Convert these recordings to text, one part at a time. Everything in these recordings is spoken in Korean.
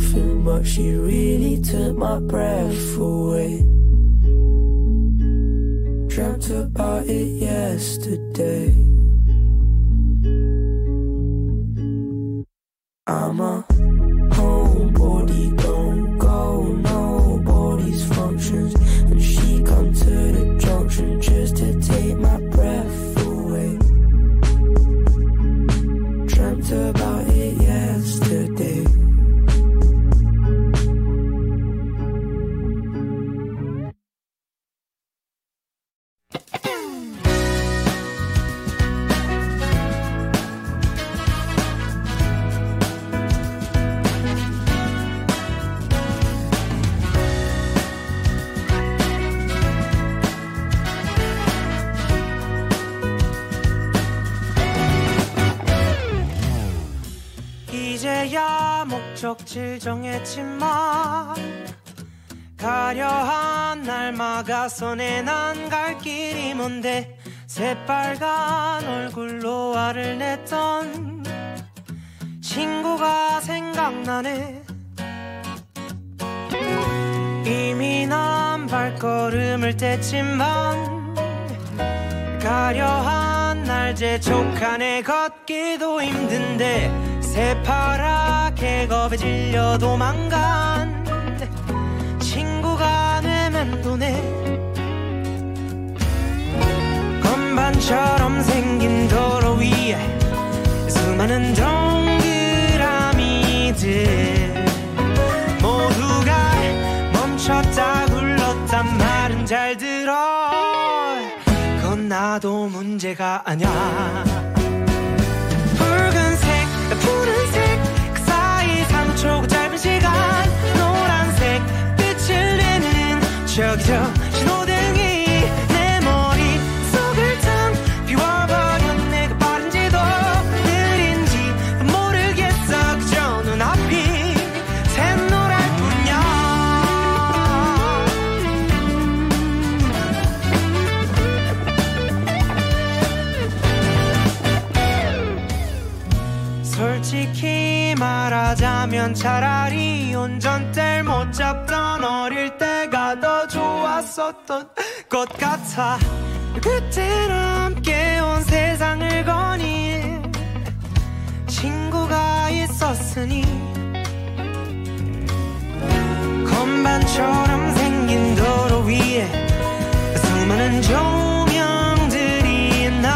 laughing, but she really took my breath away. Dreamt about it yesterday. I'm a homebody, don't go nobody's functions, and she come to the junction just to take my breath away. Dreamt about it yesterday. 목적지를 정했지만 가려한 날 막아서네 난 갈 길이 뭔데 새빨간 얼굴로 화를 냈던 친구가 생각나네. 이미 난 발걸음을 뗐지만 가려한 날 재촉하네. 걷기도 힘든데 새파랗게 겁에 질려 도망간 친구가 내맴도네. 건반처럼 생긴 도로 위에 수많은 동그라미들 모두가 멈췄다 굴렀단 말은 잘 들어. 그건 나도 문제가 아냐. 푸른색 그 사이 3초 그 짧은 시간 노란색 빛을 내는 저기 저 신호등이 내 머릿속을 텅 비워버려. 내가 빠른지도 느린지 모르겠어. 그저 눈앞이 샛노랄 뿐이야. 솔직히 말하자면 차라리 운전대를 못 잡던 어릴 때가 더 좋았었던 것 같아. 그땐 함께 온 세상을 거닐 친구가 있었으니. 건반처럼 생긴 도로 위에 수많은 조명들이 날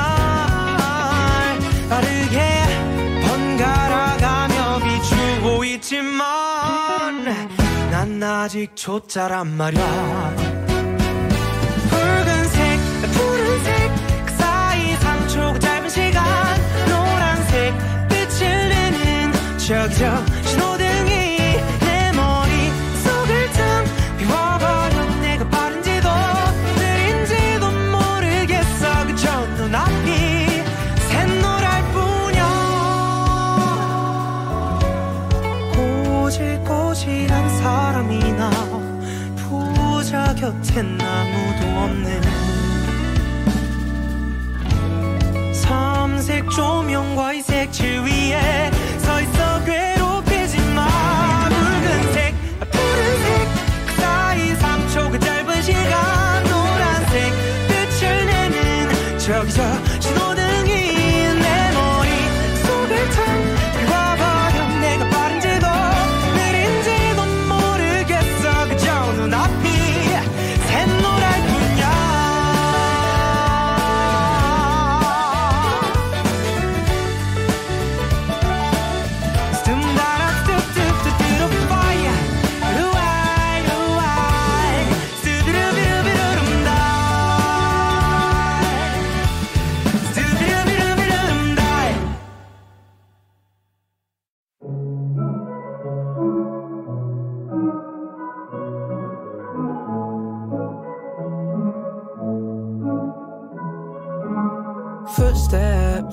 빠르게 갈아가며 비추고 있지만 난 아직 초짜란 말야. 붉은색 푸른색 그 사이 3초 그 짧은 시간 노란색 빛을 내는 저기 저 신호등이 내 머릿속을 텅 비워버려. 내가 빠른지도 느린지도 모르겠어. 그저 눈앞이 꼬질꼬질한 사람이나 부자 곁엔 아무도 없는 삼색 조명과 이색 지위에 서있어 괴롭히지마. 붉은색 푸른색 그 사이 3초 그 짧은 시간 노란색 빛을 내는 저기 저 신호등이 내 머릿속을 텅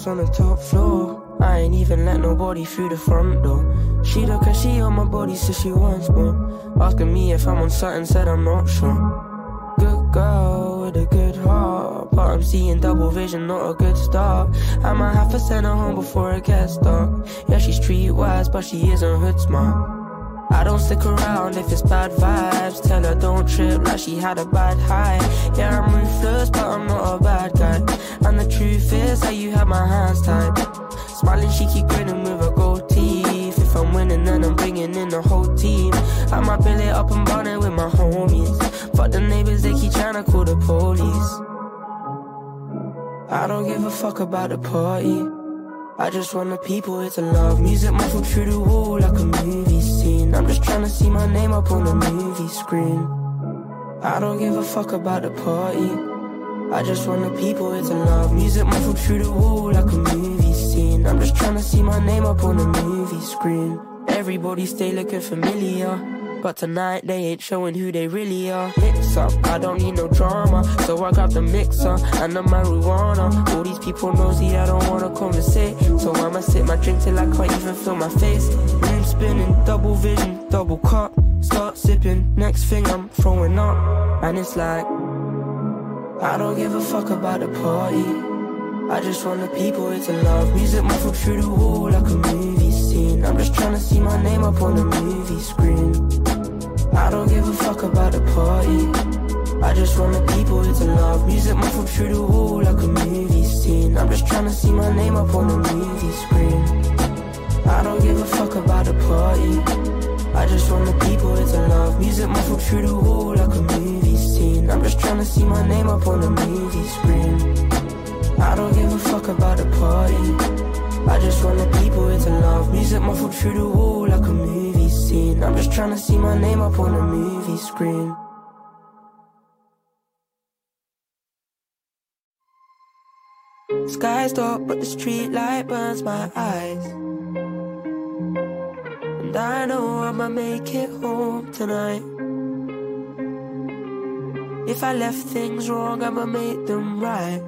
on the top floor. I ain't even let nobody through the front door. She look and she on my body, so she wants more. Asking me if I'm on something, said I'm not sure. Good girl with a good heart, but I'm seeing double vision, not a good start. I might have to send her home before it gets dark. Yeah, she's streetwise, but she isn't hood smart. I don't don't stick around if it's bad vibes. Tell her don't trip like she had a bad high. Yeah, I'm ruthless, but I'm not a bad guy. And the truth is that you had my hands tied. Smiling, she keep grinning with her gold teeth. If I'm winning, then I'm bringing in the whole team. I might build it up and burn it with my homies. Fuck the neighbors, they keep trying to call the police. I don't give a fuck about the party. I just want the people here to love. Music muffled through the wall like a movie scene. I'm just trying to see my name up on the movie screen. I don't give a fuck about the party. I just want the people here to love. Music muffled through the wall like a movie scene. I'm just trying to see my name up on the movie screen. Everybody stay looking familiar, but tonight they ain't showing who they really are. Mix up, I don't need no drama, so I grab the mixer and the marijuana. All these people nosy, I don't wanna conversate, so I'ma sip my drink till I can't even feel my face. Room spinning, double vision, double cup. Start sipping, next thing I'm throwing up. And it's like, I don't give a fuck about the party. I just want the people here to love. Music muffled through the wall like a movie scene. I'm just trying to see my name up on the movie screen. I don't give a fuck about the party. I just want the people here to love. Music muffled through the wall like a movie scene. I'm just trying to see my name up on the movie screen. I don't give a fuck about the party. I just want the people here to love. Music muffled through the wall like a movie scene. I'm just trying to see my name up on the movie screen. I don't give a fuck about the party. I just want the people here to love. Music muffled through the wall like a movie scene. I'm just trying to see my name up on the movie screen. Sky's dark but the street light burns my eyes. And I know I'ma make it home tonight. If I left things wrong, I'ma make them right.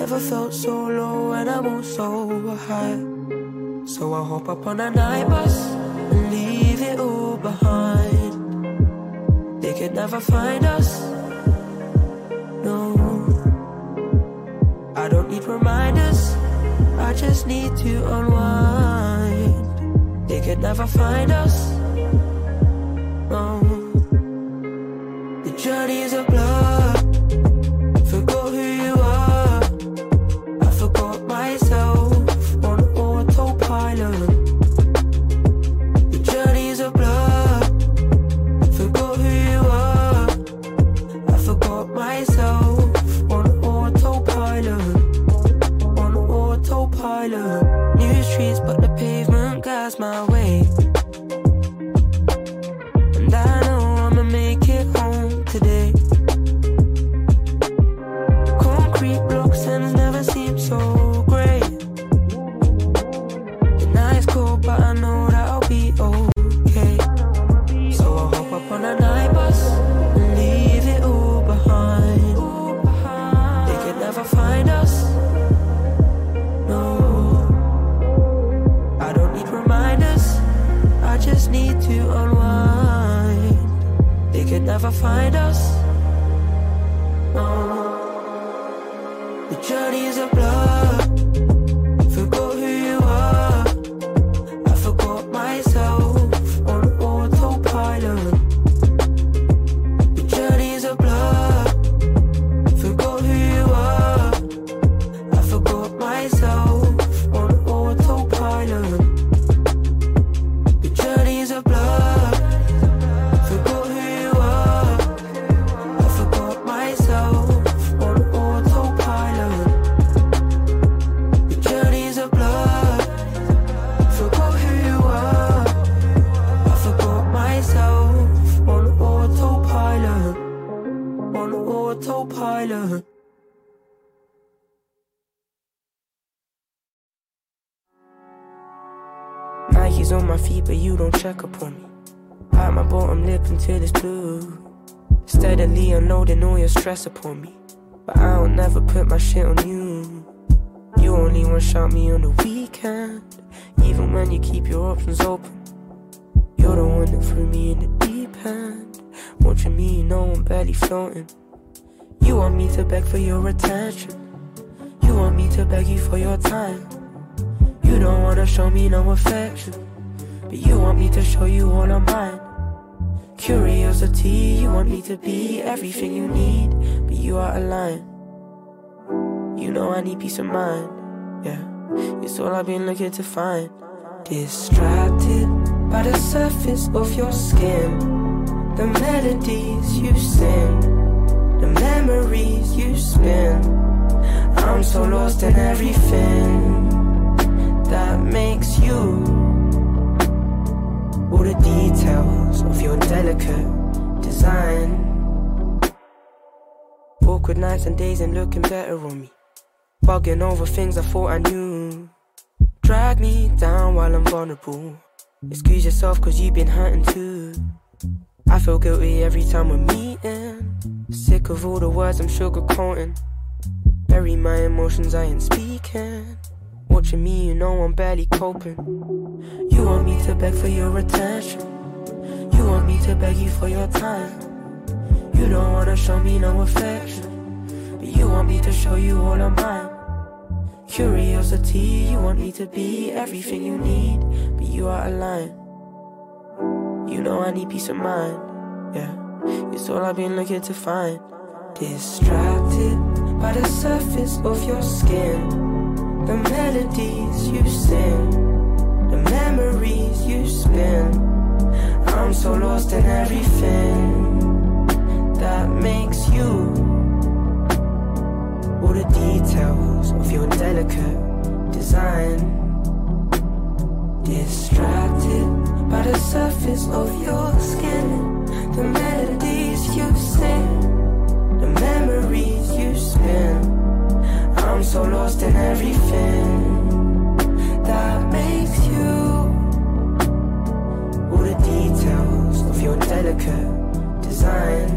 Never felt so low and I won't so high. So I hop up on a night bus and leave it all behind. They could never find us, no. I don't need reminders, I just need to unwind. They could never find us, no. The journey's a blur. Forgot who you are. Stress upon me, but I don't never put my shit on you. You only one shot me on the weekend, even when you keep your options open. You're the one that threw me in the deep end. Watching me, you know I'm barely floating. You want me to beg for your attention, you want me to beg you for your time. You don't wanna show me no affection, But you want me to show you all of mine. Curiosity, you want me to be everything you need. But you are a lion. You know I need peace of mind. Yeah, it's all I've been looking to find. Distracted by the surface of your skin. The melodies you sing. The memories you spin. I'm so lost in everything that makes you. All the details of your delicate design. Awkward nights and days and looking better on me. Bugging over things I thought I knew. Drag me down while I'm vulnerable. Excuse yourself cause you've been hurting too. I feel guilty every time we're meeting. Sick of all the words I'm sugarcoating. Bury my emotions, I ain't speaking. Watching me, you know I'm barely coping. You want me to beg for your attention. You want me to beg you for your time. You don't wanna show me no affection. But you want me to show you all of mine. Curiosity, you want me to be everything you need. But you are a lion. You know I need peace of mind. Yeah, it's all I've been looking to find. Distracted by the surface of your skin. The melodies you sing, the memories you spin. I'm so lost in everything that makes you. All the details of your delicate design. Distracted by the surface of your skin. The melodies you sing, the memories you spin. I'm so lost in everything that makes you. All the details of your delicate design.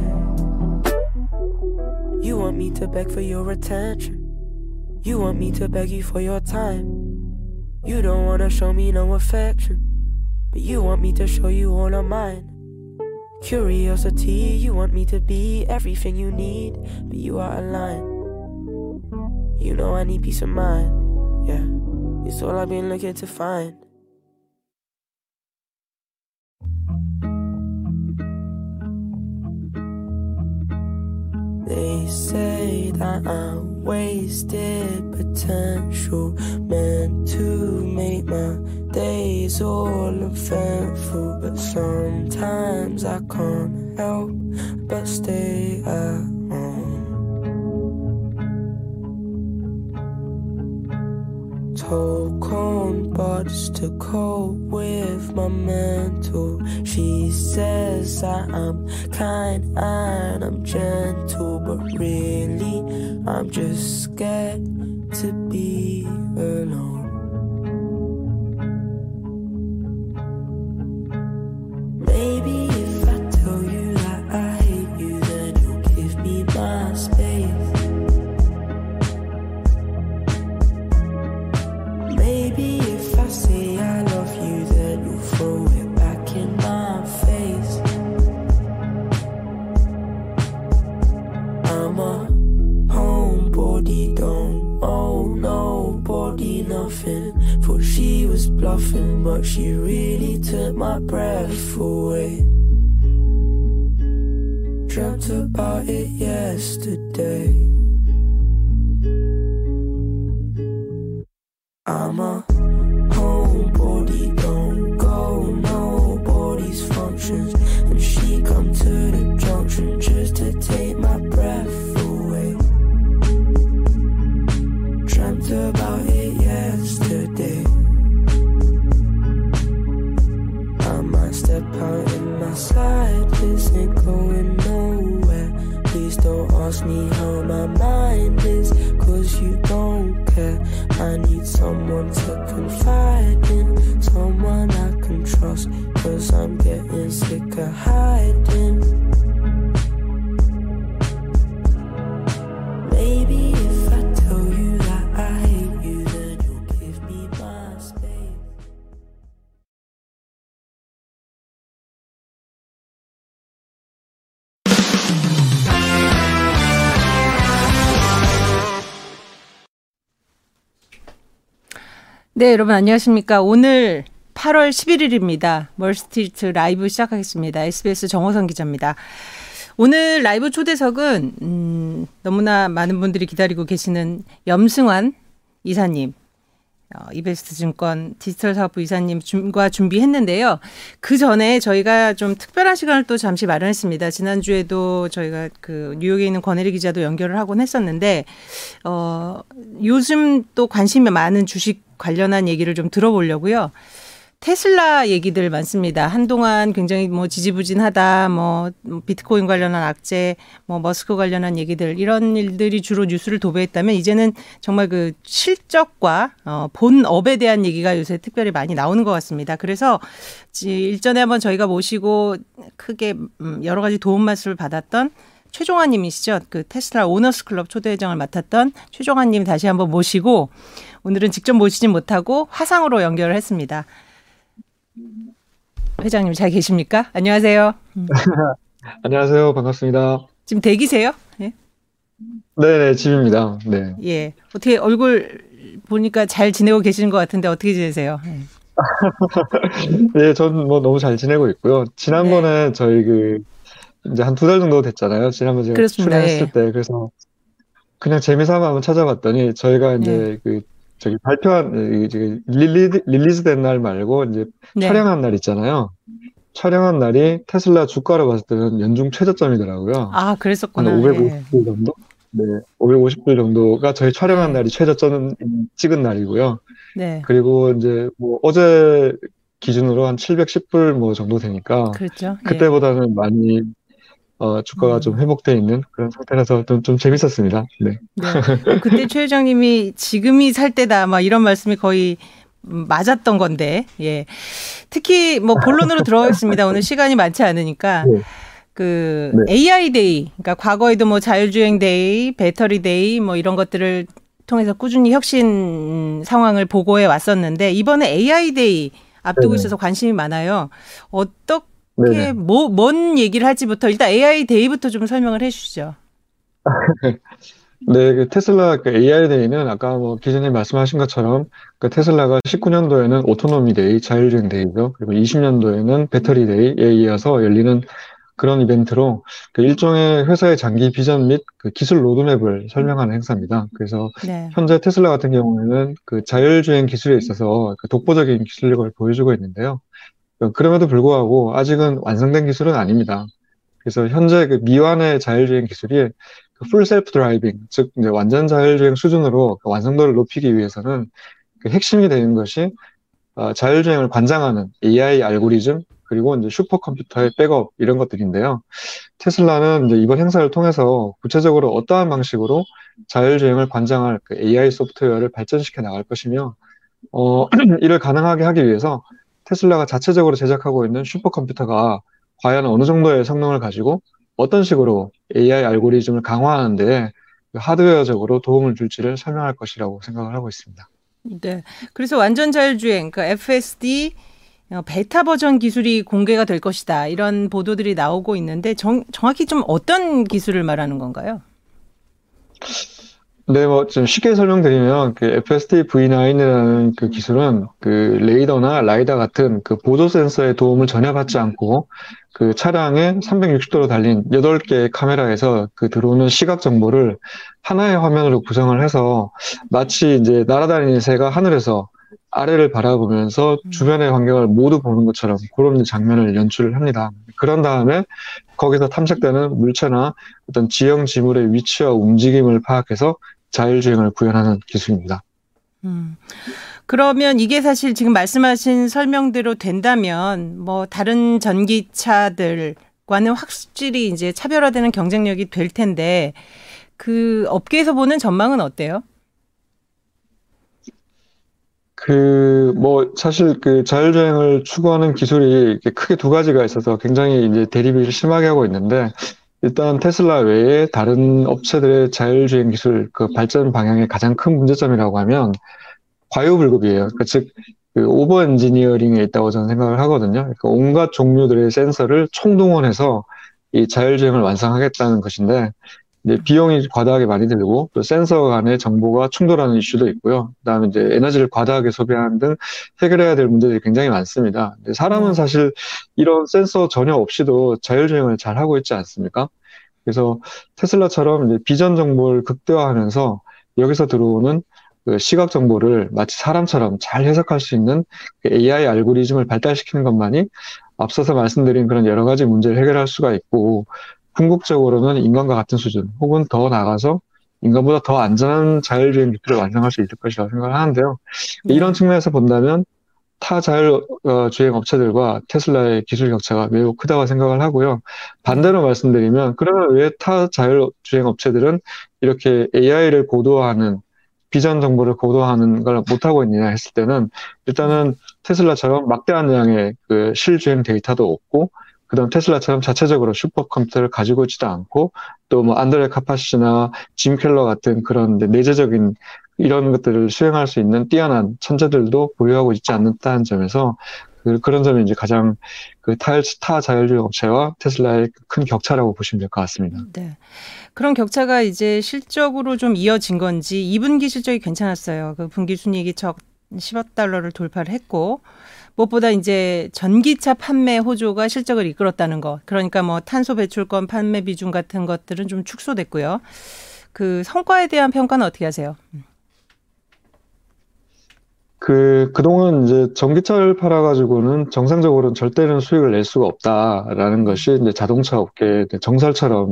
You want me to beg for your attention. You want me to beg you for your time. You don't wanna show me no affection. But you want me to show you all of mine. Curiosity, you want me to be everything you need. But you are a lion. You know I need peace of mind. Yeah, it's all I've been looking to find. They say that I'm wasted potential, meant to make my days all eventful. But sometimes I can't help but stay at home. Cold cold buds to cope with my mental. She says that I'm kind and I'm gentle, but really I'm just scared to be alone. Maybe if I tell you that I hate you, then you'll give me my space. Maybe if I say I love you, then you'll throw it back in my face. I'm a homebody, don't owe nobody nothing. Thought she was bluffing, but she really took my breath away. Dreamt about it yesterday. I'm a homebody, don't go nobody's functions. And she come to the junction just to take my breath away. Dreamt about it yesterday. I might step out in my slide, this ain't going nowhere. Please don't ask me how my mind is, cause you don't care. I need someone to confide in, someone I can trust, cause I'm getting sick of hiding. Maybe if I tell you that I hate you, then you'll give me my space. 네, 여러분 안녕하십니까. 오늘 8월 11일입니다. 멀스트리트 라이브 시작하겠습니다. SBS 정호선 기자입니다. 오늘 라이브 초대석은 너무나 많은 분들이 기다리고 계시는 염승환 이사님, 이베스트증권 디지털 사업부 이사님과 준비했는데요. 그 전에 저희가 좀 특별한 시간을 또 잠시 마련했습니다. 지난주에도 저희가 그 뉴욕에 있는 권혜리 기자도 연결을 하곤 했었는데 요즘 또 관심이 많은 주식 관련한 얘기를 좀 들어보려고요. 테슬라 얘기들 많습니다. 한동안 굉장히 뭐 지지부진하다, 뭐 비트코인 관련한 악재, 뭐 머스크 관련한 얘기들, 이런 일들이 주로 뉴스를 도배했다면, 이제는 정말 그 실적과 본업에 대한 얘기가 요새 특별히 많이 나오는 것 같습니다. 그래서 일전에 한번 저희가 모시고 크게 여러 가지 도움 말씀을 받았던 최종환 님이시죠. 그 테슬라 오너스 클럽 초대회장을 맡았던 최종환 님 다시 한번 모시고, 오늘은 직접 모시진 못하고 화상으로 연결을 했습니다. 회장님 잘 계십니까? 안녕하세요. 안녕하세요. 반갑습니다. 지금 대기세요? 네, 네, 집입니다. 네. 예. 어떻게 얼굴 보니까 잘 지내고 계시는 것 같은데 어떻게 지내세요? 네, 전 뭐 너무 잘 지내고 있고요. 지난번에 네. 저희 그 이제 한 두 달 정도 됐잖아요. 지난번에 제가 출연했을 네. 때. 그래서 그냥 재미삼아 한번 찾아봤더니 저희가 이제 네. 그 저기 발표한 릴리즈된 날 말고 이제 네. 촬영한 날 있잖아요. 촬영한 날이 테슬라 주가로 봤을 때는 연중 최저점이더라고요. 아, 그랬었구나. 한 550불 정도? 네, 550불 정도가 저희 촬영한 날이 최저점 찍은 날이고요. 네. 그리고 이제 뭐 어제 기준으로 한 710불 뭐 정도 되니까 그렇죠. 그때보다는 예. 많이 주가가 좀 회복돼 있는 그런 상태라서 좀 재밌었습니다. 네. 네. 그때 최 회장님이 지금이 살 때다 막 이런 말씀이 거의 맞았던 건데, 예. 특히 뭐 본론으로 들어가겠습니다. 오늘 시간이 많지 않으니까. 네. 그 네. AI Day, 그러니까 과거에도 뭐 자율주행 데이, 배터리 데이 뭐 이런 것들을 통해서 꾸준히 혁신 상황을 보고해 왔었는데, 이번에 AI Day 앞두고 네네. 있어서 관심이 많아요. 어떻게 네네. 뭔 얘기를 할지부터 일단 AI 데이부터 좀 설명을 해주시죠. 네, 그 테슬라 그 AI 데이는 아까 뭐 기자님 말씀하신 것처럼 그 테슬라가 19년도에는 오토노미 데이, 자율주행 데이죠. 그리고 20년도에는 배터리 데이에 이어서 열리는 그런 이벤트로 그 일종의 회사의 장기 비전 및 그 기술 로드맵을 설명하는 행사입니다. 그래서 네. 현재 테슬라 같은 경우에는 그 자율주행 기술에 있어서 그 독보적인 기술력을 보여주고 있는데요. 그럼에도 불구하고 아직은 완성된 기술은 아닙니다. 그래서 현재 그 미완의 자율주행 기술이 그 풀 셀프 드라이빙, 즉 이제 완전 자율주행 수준으로 그 완성도를 높이기 위해서는 그 핵심이 되는 것이 자율주행을 관장하는 AI 알고리즘, 그리고 이제 슈퍼컴퓨터의 백업, 이런 것들인데요. 테슬라는 이제 이번 행사를 통해서 구체적으로 어떠한 방식으로 자율주행을 관장할 그 AI 소프트웨어를 발전시켜 나갈 것이며, 이를 가능하게 하기 위해서 테슬라가 자체적으로 제작하고 있는 슈퍼컴퓨터가 과연 어느 정도의 성능을 가지고 어떤 식으로 AI 알고리즘을 강화하는 데 하드웨어적으로 도움을 줄지를 설명할 것이라고 생각을 하고 있습니다. 네, 그래서 완전 자율주행, 그러니까 FSD 베타 버전 기술이 공개가 될 것이다, 이런 보도들이 나오고 있는데 정확히 좀 어떤 기술을 말하는 건가요? 네, 뭐 좀 쉽게 설명드리면 그 FSD V9이라는 그 기술은 그 레이더나 라이다 같은 그 보조 센서의 도움을 전혀 받지 않고 그 차량의 360도로 달린 8개의 카메라에서 그 들어오는 시각 정보를 하나의 화면으로 구성을 해서 마치 이제 날아다니는 새가 하늘에서 아래를 바라보면서 주변의 환경을 모두 보는 것처럼 그런 장면을 연출을 합니다. 그런 다음에 거기서 탐색되는 물체나 어떤 지형 지물의 위치와 움직임을 파악해서 자율주행을 구현하는 기술입니다. 그러면 이게 사실 지금 말씀하신 설명대로 된다면 뭐 다른 전기차들과는 확실히 이제 차별화되는 경쟁력이 될 텐데, 그 업계에서 보는 전망은 어때요? 그 뭐 사실 그 자율주행을 추구하는 기술이 크게 두 가지가 있어서 굉장히 이제 대립을 심하게 하고 있는데, 일단 테슬라 외에 다른 업체들의 자율주행 기술 그 발전 방향의 가장 큰 문제점이라고 하면 과유불급이에요. 그러니까 즉 그 오버 엔지니어링에 있다고 저는 생각을 하거든요. 그러니까 온갖 종류들의 센서를 총동원해서 이 자율주행을 완성하겠다는 것인데, 이제 비용이 과다하게 많이 들고 또 센서 간의 정보가 충돌하는 이슈도 있고요. 그다음에 이제 에너지를 과다하게 소비하는 등 해결해야 될 문제들이 굉장히 많습니다. 근데 사람은 사실 이런 센서 전혀 없이도 자율주행을 잘 하고 있지 않습니까? 그래서 테슬라처럼 이제 비전 정보를 극대화하면서 여기서 들어오는 그 시각 정보를 마치 사람처럼 잘 해석할 수 있는 그 AI 알고리즘을 발달시키는 것만이 앞서서 말씀드린 그런 여러 가지 문제를 해결할 수가 있고, 궁극적으로는 인간과 같은 수준 혹은 더 나아가서 인간보다 더 안전한 자율주행 기술을 완성할 수 있을 것이라고 생각을 하는데요. 이런 측면에서 본다면 타 자율주행 업체들과 테슬라의 기술 격차가 매우 크다고 생각을 하고요. 반대로 말씀드리면 그러면 왜 타 자율주행 업체들은 이렇게 AI를 고도화하는, 비전 정보를 고도화하는 걸 못하고 있느냐 했을 때는, 일단은 테슬라처럼 막대한 양의 그 실주행 데이터도 없고, 그 다음 테슬라처럼 자체적으로 슈퍼컴퓨터를 가지고 있지도 않고, 또 뭐 안드레 카파시나 짐 켈러 같은 그런 내재적인 이런 것들을 수행할 수 있는 뛰어난 천재들도 보유하고 있지 않는다는 점에서, 그런 점이 이제 가장 그 타 자율주행 업체와 테슬라의 큰 격차라고 보시면 될 것 같습니다. 네. 그런 격차가 이제 실적으로 좀 이어진 건지 2분기 실적이 괜찮았어요. 그 분기 순이익이 10억 달러를 돌파를 했고, 무엇보다 이제 전기차 판매 호조가 실적을 이끌었다는 것. 그러니까 뭐 탄소 배출권 판매 비중 같은 것들은 좀 축소됐고요. 그 성과에 대한 평가는 어떻게 하세요? 그동안 이제 전기차를 팔아가지고는 정상적으로는 절대는 수익을 낼 수가 없다라는 것이 이제 자동차 업계의 정설처럼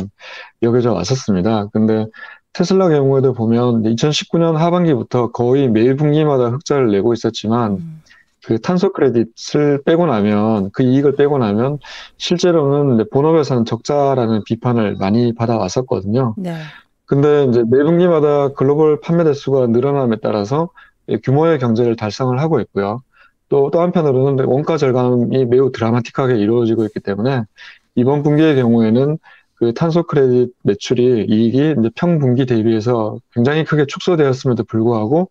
여겨져 왔었습니다. 근데 테슬라 경우에도 보면 2019년 하반기부터 거의 매일 분기마다 흑자를 내고 있었지만, 그 탄소 크레딧을 빼고 나면, 그 이익을 빼고 나면 실제로는 본업에서는 적자라는 비판을 많이 받아왔었거든요. 네. 근데 이제 매 분기마다 글로벌 판매 대수가 늘어남에 따라서 규모의 경제를 달성을 하고 있고요. 또 한편으로는 원가 절감이 매우 드라마틱하게 이루어지고 있기 때문에 이번 분기의 경우에는 그 탄소 크레딧 매출이, 이익이 이제 평분기 대비해서 굉장히 크게 축소되었음에도 불구하고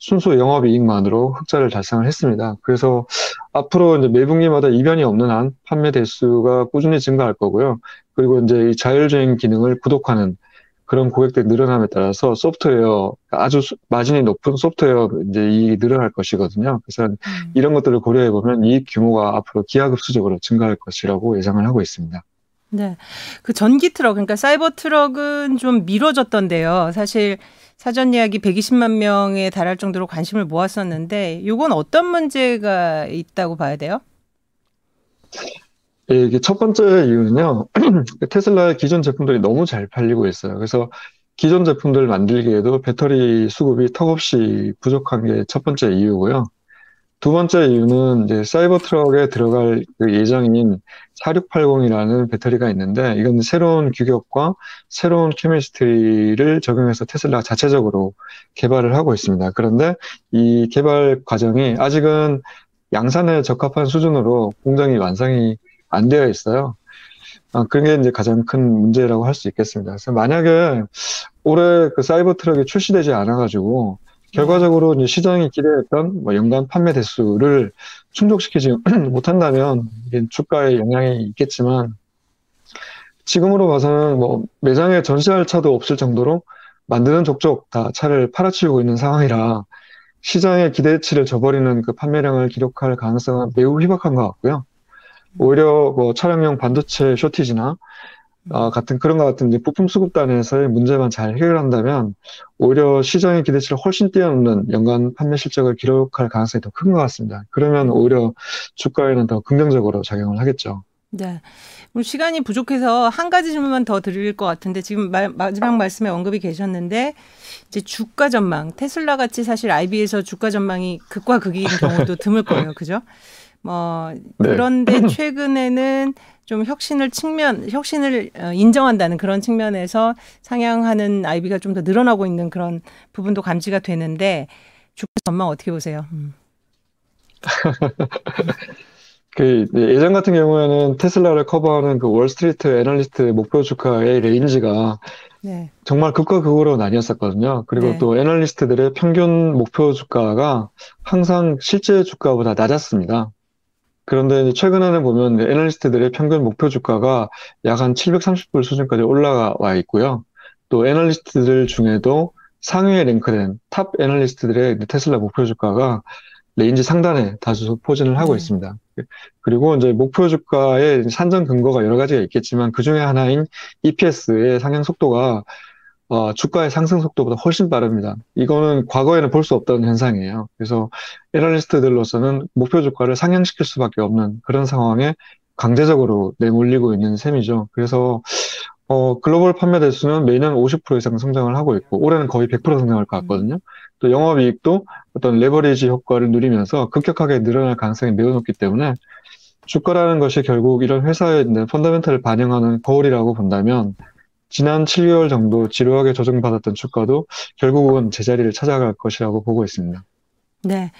순수 영업이익만으로 흑자를 달성을 했습니다. 그래서 앞으로 이제 매 분기마다 이변이 없는 한 판매 대수가 꾸준히 증가할 거고요. 그리고 이제 이 자율주행 기능을 구독하는 그런 고객들이 늘어남에 따라서 소프트웨어, 아주 마진이 높은 소프트웨어 이제 이익이 늘어날 것이거든요. 그래서 이런 것들을 고려해 보면 이익 규모가 앞으로 기하급수적으로 증가할 것이라고 예상을 하고 있습니다. 네, 그 전기 트럭, 그러니까 사이버 트럭은 좀 미뤄졌던데요. 사실 사전 예약이 120만 명에 달할 정도로 관심을 모았었는데, 이건 어떤 문제가 있다고 봐야 돼요? 예, 이게 첫 번째 이유는요, 테슬라의 기존 제품들이 너무 잘 팔리고 있어요. 그래서 기존 제품들 만들기에도 배터리 수급이 턱없이 부족한 게 첫 번째 이유고요. 두 번째 이유는 이제 사이버 트럭에 들어갈 예정인 4680이라는 배터리가 있는데, 이건 새로운 규격과 새로운 케미스트리를 적용해서 테슬라 자체적으로 개발을 하고 있습니다. 그런데 이 개발 과정이 아직은 양산에 적합한 수준으로 공장이 완성이 안 되어 있어요. 그게 이제 가장 큰 문제라고 할 수 있겠습니다. 그래서 만약에 올해 그 사이버 트럭이 출시되지 않아가지고 결과적으로 이제 시장이 기대했던 뭐 연간 판매 대수를 충족시키지 못한다면 주가에 영향이 있겠지만, 지금으로 봐서는 뭐 매장에 전시할 차도 없을 정도로 만드는 족족 다 차를 팔아치우고 있는 상황이라 시장의 기대치를 저버리는 그 판매량을 기록할 가능성은 매우 희박한 것 같고요. 오히려 뭐 차량용 반도체 쇼티지나 같은 그런 것 같은 이제 부품 수급단에서의 문제만 잘 해결한다면 오히려 시장의 기대치를 훨씬 뛰어넘는 연간 판매 실적을 기록할 가능성이 더 큰 것 같습니다. 그러면 오히려 주가에는 더 긍정적으로 작용을 하겠죠. 네, 오늘 시간이 부족해서 한 가지 질문만 더 드릴 것 같은데, 지금 마지막 말씀에 언급이 계셨는데, 이제 주가 전망, 테슬라 같이 사실 IB에서 주가 전망이 극과 극인 경우도 드물 거예요, 그죠? 뭐 그런데 네. 최근에는 좀 혁신을 인정한다는 그런 측면에서 상향하는 IB가 좀 더 늘어나고 있는 그런 부분도 감지가 되는데, 주가 전망 어떻게 보세요? 그 예전 같은 경우에는 테슬라를 커버하는 그 월스트리트 애널리스트의 목표 주가의 레인지가 네. 정말 극과 극으로 나뉘었었거든요. 그리고 네. 또 애널리스트들의 평균 목표 주가가 항상 실제 주가보다 낮았습니다. 그런데 최근에는 보면 애널리스트들의 평균 목표 주가가 약 한 730불 수준까지 올라와 있고요. 또 애널리스트들 중에도 상위에 랭크된 탑 애널리스트들의 테슬라 목표 주가가 레인지 상단에 다수 포진을 하고 있습니다. 그리고 이제 목표 주가의 산정 근거가 여러 가지가 있겠지만 그 중에 하나인 EPS의 상향 속도가 주가의 상승 속도보다 훨씬 빠릅니다. 이거는 과거에는 볼 수 없던 현상이에요. 그래서 애널리스트들로서는 목표 주가를 상향시킬 수밖에 없는 그런 상황에 강제적으로 내몰리고 있는 셈이죠. 그래서 글로벌 판매 대수는 매년 50% 이상 성장을 하고 있고 올해는 거의 100% 성장할 것 같거든요. 또 영업이익도 어떤 레버리지 효과를 누리면서 급격하게 늘어날 가능성이 매우 높기 때문에 주가라는 것이 결국 이런 회사에 있는 펀더멘털을 반영하는 거울이라고 본다면 지난 7개월 정도 지루하게 조정받았던 주가도 결국은 제자리를 찾아갈 것이라고 보고 있습니다. 네,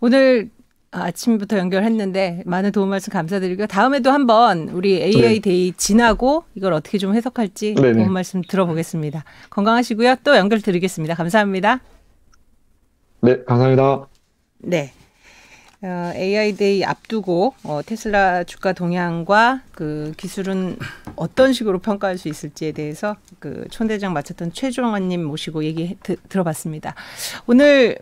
오늘 아침부터 연결했는데 많은 도움 말씀 감사드리고요. 다음에도 한번 우리 AI 데이 지나고 이걸 어떻게 좀 해석할지 네네. 도움 말씀 들어보겠습니다. 건강하시고요. 또 연결 드리겠습니다. 감사합니다. 네, 감사합니다. 네, AI 데이 앞두고 테슬라 주가 동향과 그 기술은 어떤 식으로 평가할 수 있을지에 대해서 그 촌대장 맡았던 최종환님 모시고 얘기 들어봤습니다. 오늘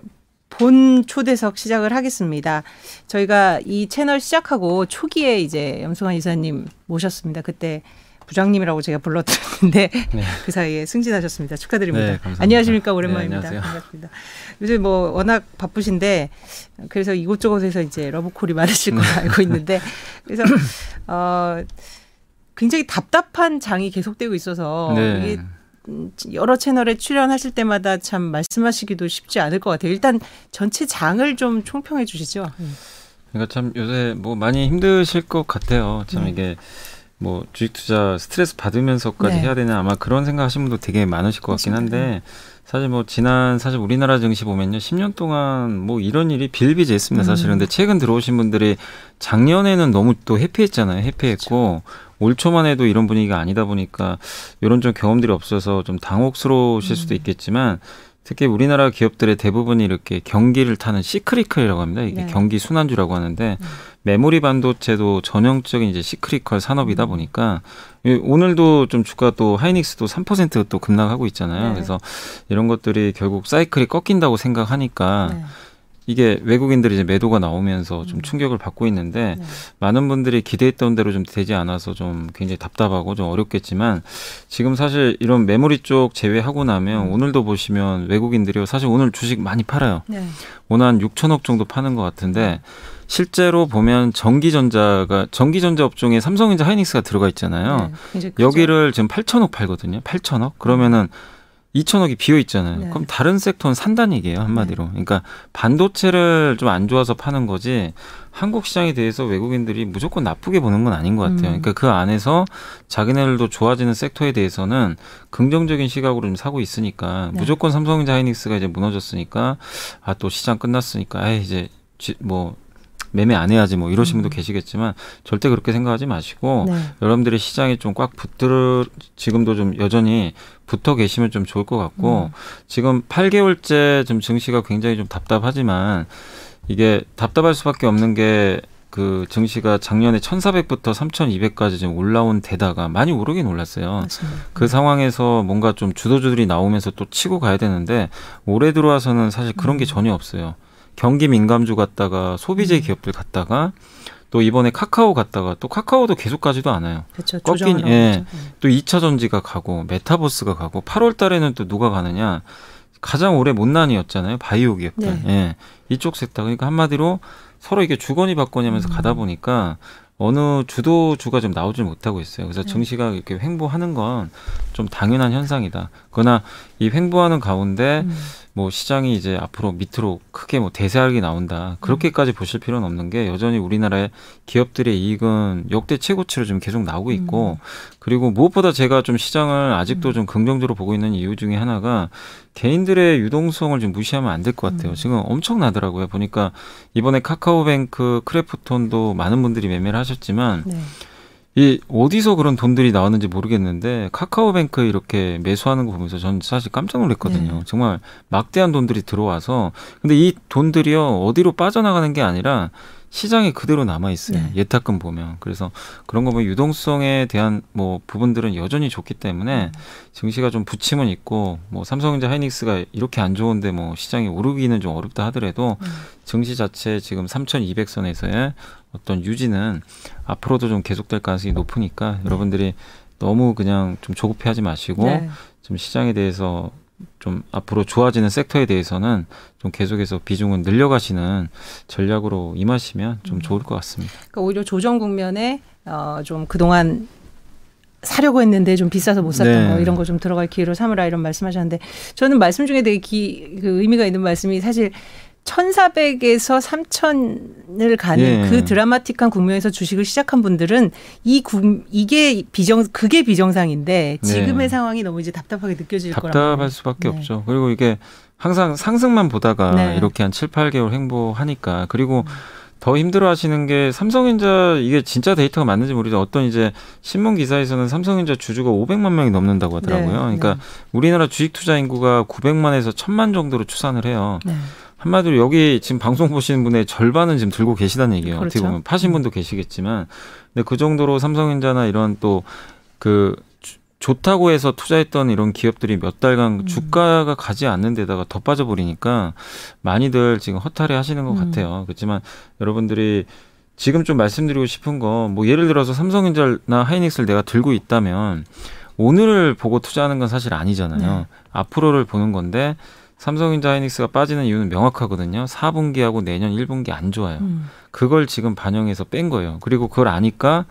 본 초대석 시작을 하겠습니다. 저희가 이 채널 시작하고 초기에 이제 염승환 이사님 모셨습니다. 그때 부장님이라고 제가 불렀는데 네. 그 사이에 승진하셨습니다. 축하드립니다. 네, 감사합니다. 안녕하십니까? 오랜만입니다. 네, 안녕하세요. 반갑습니다. 요즘 뭐 워낙 바쁘신데 그래서 이곳저곳에서 이제 러브콜이 많으실 걸로 알고 있는데 그래서 굉장히 답답한 장이 계속되고 있어서 네. 이게 여러 채널에 출연하실 때마다 참 말씀하시기도 쉽지 않을 것 같아요. 일단 전체 장을 좀 총평해 주시죠. 그러니까 참 요새 뭐 많이 힘드실 것 같아요. 참 이게 뭐 주식 투자 스트레스 받으면서까지 네. 해야 되냐 아마 그런 생각하시는 분도 되게 많으실 것 같긴 한데 사실 뭐 사실 우리나라 증시 보면요 10년 동안 뭐 이런 일이 비일비재했습니다. 사실 근데 최근 들어오신 분들이 작년에는 너무 또 해피했잖아요. 해피했고 그렇죠. 올 초만 해도 이런 분위기가 아니다 보니까 이런 좀 경험들이 없어서 좀 당혹스러우실 수도 있겠지만 특히 우리나라 기업들의 대부분이 이렇게 경기를 타는 시크리컬이라고 합니다. 이게 네. 경기 순환주라고 하는데 메모리 반도체도 전형적인 이제 시크리컬 산업이다 보니까 오늘도 좀 주가 또 하이닉스도 3% 또 급락하고 있잖아요. 네. 그래서 이런 것들이 결국 사이클이 꺾인다고 생각하니까 네. 이게 외국인들이 이제 매도가 나오면서 좀 충격을 받고 있는데 네. 많은 분들이 기대했던 대로 좀 되지 않아서 좀 굉장히 답답하고 좀 어렵겠지만 지금 사실 이런 메모리 쪽 제외하고 나면 오늘도 보시면 외국인들이 사실 오늘 주식 많이 팔아요. 네. 오늘 한 6천억 정도 파는 것 같은데 실제로 보면 전기전자 업종에 삼성전자 하이닉스가 들어가 있잖아요. 네. 여기를 지금 8천억 팔거든요. 8천억? 그러면은 2천억이 비어 있잖아요. 네. 그럼 다른 섹터는 산다는 얘기예요. 한마디로. 네. 그러니까 반도체를 좀 안 좋아서 파는 거지 한국 시장에 대해서 외국인들이 무조건 나쁘게 보는 건 아닌 것 같아요. 그러니까 그 안에서 자기네들도 좋아지는 섹터에 대해서는 긍정적인 시각으로 좀 사고 있으니까 네. 무조건 삼성전자 하이닉스가 이제 무너졌으니까 아, 또 시장 끝났으니까 아, 이제 뭐 매매 안 해야지 뭐 이러신 분도 계시겠지만 절대 그렇게 생각하지 마시고 네. 여러분들이 시장에 좀 꽉 지금도 좀 여전히 붙어 계시면 좀 좋을 것 같고 지금 8개월째 좀 증시가 굉장히 좀 답답하지만 이게 답답할 수밖에 없는 게 그 증시가 작년에 1,400부터 3,200까지 좀 올라온 데다가 많이 오르긴 올랐어요. 맞습니다. 그 상황에서 뭔가 좀 주도주들이 나오면서 또 치고 가야 되는데 올해 들어와서는 사실 그런 게 전혀 없어요. 경기 민감주 갔다가 소비재 기업들 갔다가 또 이번에 카카오 갔다가 또 카카오도 계속 가지도 않아요. 그렇죠. 꺾인, 예. 또 2차 전지가 가고 메타버스가 가고 8월 달에는 또 누가 가느냐. 가장 올해 못난이었잖아요. 바이오 기업들. 네. 예. 이쪽 섹터. 그러니까 한마디로 서로 이게 주거니 받거니 하면서 가다 보니까 어느 주도주가 좀 나오질 못하고 있어요. 그래서 증시가 이렇게 횡보하는 건 좀 당연한 현상이다. 그러나 이 횡보하는 가운데 뭐 시장이 이제 앞으로 밑으로 크게 뭐 대세하락이 나온다. 그렇게까지 보실 필요는 없는 게 여전히 우리나라의 기업들의 이익은 역대 최고치로 좀 계속 나오고 있고 그리고 무엇보다 제가 좀 시장을 아직도 좀 긍정적으로 보고 있는 이유 중에 하나가 개인들의 유동성을 좀 무시하면 안 될 것 같아요. 지금 엄청나더라고요. 보니까 이번에 카카오뱅크, 크래프톤도 많은 분들이 매매를 하셨지만 네. 이 어디서 그런 돈들이 나왔는지 모르겠는데 카카오뱅크 이렇게 매수하는 거 보면서 전 사실 깜짝 놀랐거든요. 네. 정말 막대한 돈들이 들어와서 근데 이 돈들이요 어디로 빠져나가는 게 아니라 시장에 그대로 남아있어요. 네. 예탁금 보면. 그래서 그런 거 보면 유동성에 대한 뭐 부분들은 여전히 좋기 때문에 증시가 좀 부침은 있고, 뭐 삼성전자 하이닉스가 이렇게 안 좋은데 뭐 시장이 오르기는 좀 어렵다 하더라도 증시 자체 지금 3,200선에서의 어떤 유지는 앞으로도 좀 계속될 가능성이 높으니까 여러분들이 너무 그냥 좀 조급해하지 마시고 좀 시장에 대해서 좀 앞으로 좋아지는 섹터에 대해서는 좀 계속해서 비중은 늘려가시는 전략으로 임하시면 좀 좋을 것 같습니다. 그러니까 오히려 조정 국면에 좀 그동안 사려고 했는데 좀 비싸서 못 샀던 거, 이런 거 좀 들어갈 기회로 삼으라, 이런 말씀하셨는데, 저는 말씀 중에 되게 의미가 있는 말씀이, 사실 1,400에서 3,000을 가는 그 드라마틱한 국면에서 주식을 시작한 분들은 그게 비정상인데 지금의 상황이 너무 이제 답답하게 느껴질 거라고. 답답할 수밖에 없죠. 그리고 이게 항상 상승만 보다가 이렇게 한 7, 8개월 행보하니까. 그리고 더 힘들어 하시는 게, 삼성전자 이게 진짜 데이터가 맞는지 모르죠. 어떤 이제 신문 기사에서는 삼성전자 주주가 500만 명이 넘는다고 하더라고요. 그러니까 우리나라 주식 투자 인구가 900만에서 1,000만 정도로 추산을 해요. 한마디로 여기 지금 방송 보시는 분의 절반은 지금 들고 계시다는 얘기예요. 그렇죠. 어떻게 보면 파신 분도 계시겠지만, 근데 그 정도로 삼성전자나 이런 또 그 좋다고 해서 투자했던 이런 기업들이 몇 달간 주가가 가지 않는 데다가 더 빠져버리니까 많이들 지금 허탈해 하시는 것 같아요. 그렇지만 여러분들이 지금 좀 말씀드리고 싶은 건, 뭐 예를 들어서 삼성전자나 하이닉스를 내가 들고 있다면 오늘을 보고 투자하는 건 사실 아니잖아요. 앞으로를 보는 건데, 삼성전자 하이닉스가 빠지는 이유는 명확하거든요. 4분기하고 내년 1분기 안 좋아요. 그걸 지금 반영해서 뺀 거예요. 그리고 그걸 아니까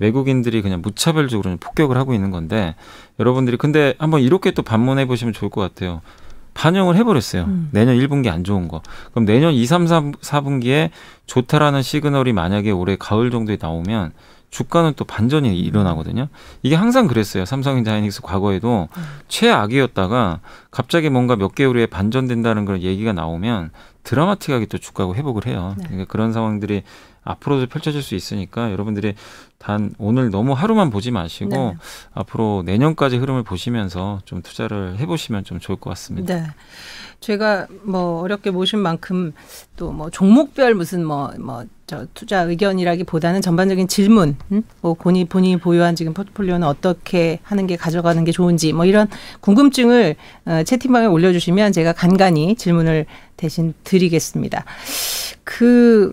외국인들이 그냥 무차별적으로 폭격을 하고 있는 건데, 여러분들이 근데 한번 이렇게 또 반문해 보시면 좋을 것 같아요. 반영을 해버렸어요. 내년 1분기 안 좋은 거. 그럼 내년 2, 3, 4분기에 좋다라는 시그널이 만약에 올해 가을 정도에 나오면 주가는 또 반전이 일어나거든요. 이게 항상 그랬어요. 삼성전자 하이닉스 과거에도 최악이었다가 갑자기 뭔가 몇 개월 후에 반전된다는 그런 얘기가 나오면 드라마틱하게 또 주가가 회복을 해요. 그러니까 그런 상황들이 앞으로도 펼쳐질 수 있으니까 여러분들이 단 오늘 너무 하루만 보지 마시고 앞으로 내년까지 흐름을 보시면서 좀 투자를 해보시면 좀 좋을 것 같습니다. 제가 뭐 어렵게 모신 만큼 또 뭐 종목별 무슨 저 투자 의견이라기보다는 전반적인 질문, 뭐 본인이 보유한 지금 포트폴리오는 어떻게 하는 게, 가져가는 게 좋은지, 뭐 이런 궁금증을 채팅방에 올려주시면 제가 간간히 질문을 대신 드리겠습니다.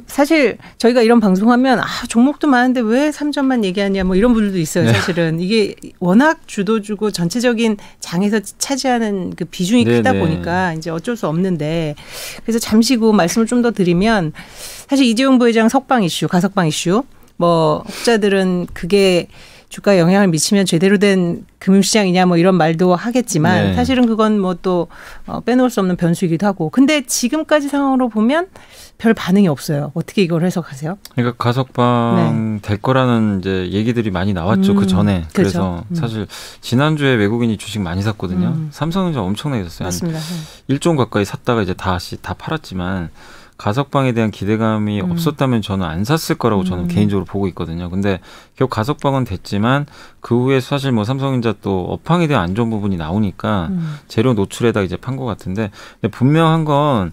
사실 저희가 이런 방송하면 종목도 많은데 왜 삼전만 얘기하냐, 뭐 이런 분들도 있어요. 사실은 이게 워낙 주도주고 전체적인 장에서 차지하는 그 비중이 크다 보니까 이제 어쩔 수 없는데, 그래서 잠시 후 말씀을 좀 더 드리면, 사실 이재용 부회장 석방 이슈, 가석방 이슈, 뭐 혹자들은 그게 주가에 영향을 미치면 제대로 된 금융시장이냐, 뭐 이런 말도 하겠지만 사실은 그건 뭐 또 빼놓을 수 없는 변수이기도 하고. 근데 지금까지 상황으로 보면 별 반응이 없어요. 어떻게 이걸 해석하세요? 그러니까 가석방 될 거라는 이제 얘기들이 많이 나왔죠. 그 전에. 그래서 사실 지난주에 외국인이 주식 많이 샀거든요. 삼성전자 엄청나게 샀어요. 맞습니다. 1조 가까이 샀다가 이제 다시 다 팔았지만, 가석방에 대한 기대감이 없었다면 저는 안 샀을 거라고 저는 개인적으로 보고 있거든요. 근데 결국 가석방은 됐지만 그 후에 사실 뭐 삼성전자 또 업황에 대한 안 좋은 부분이 나오니까 재료 노출에다 이제 판 것 같은데, 근데 분명한 건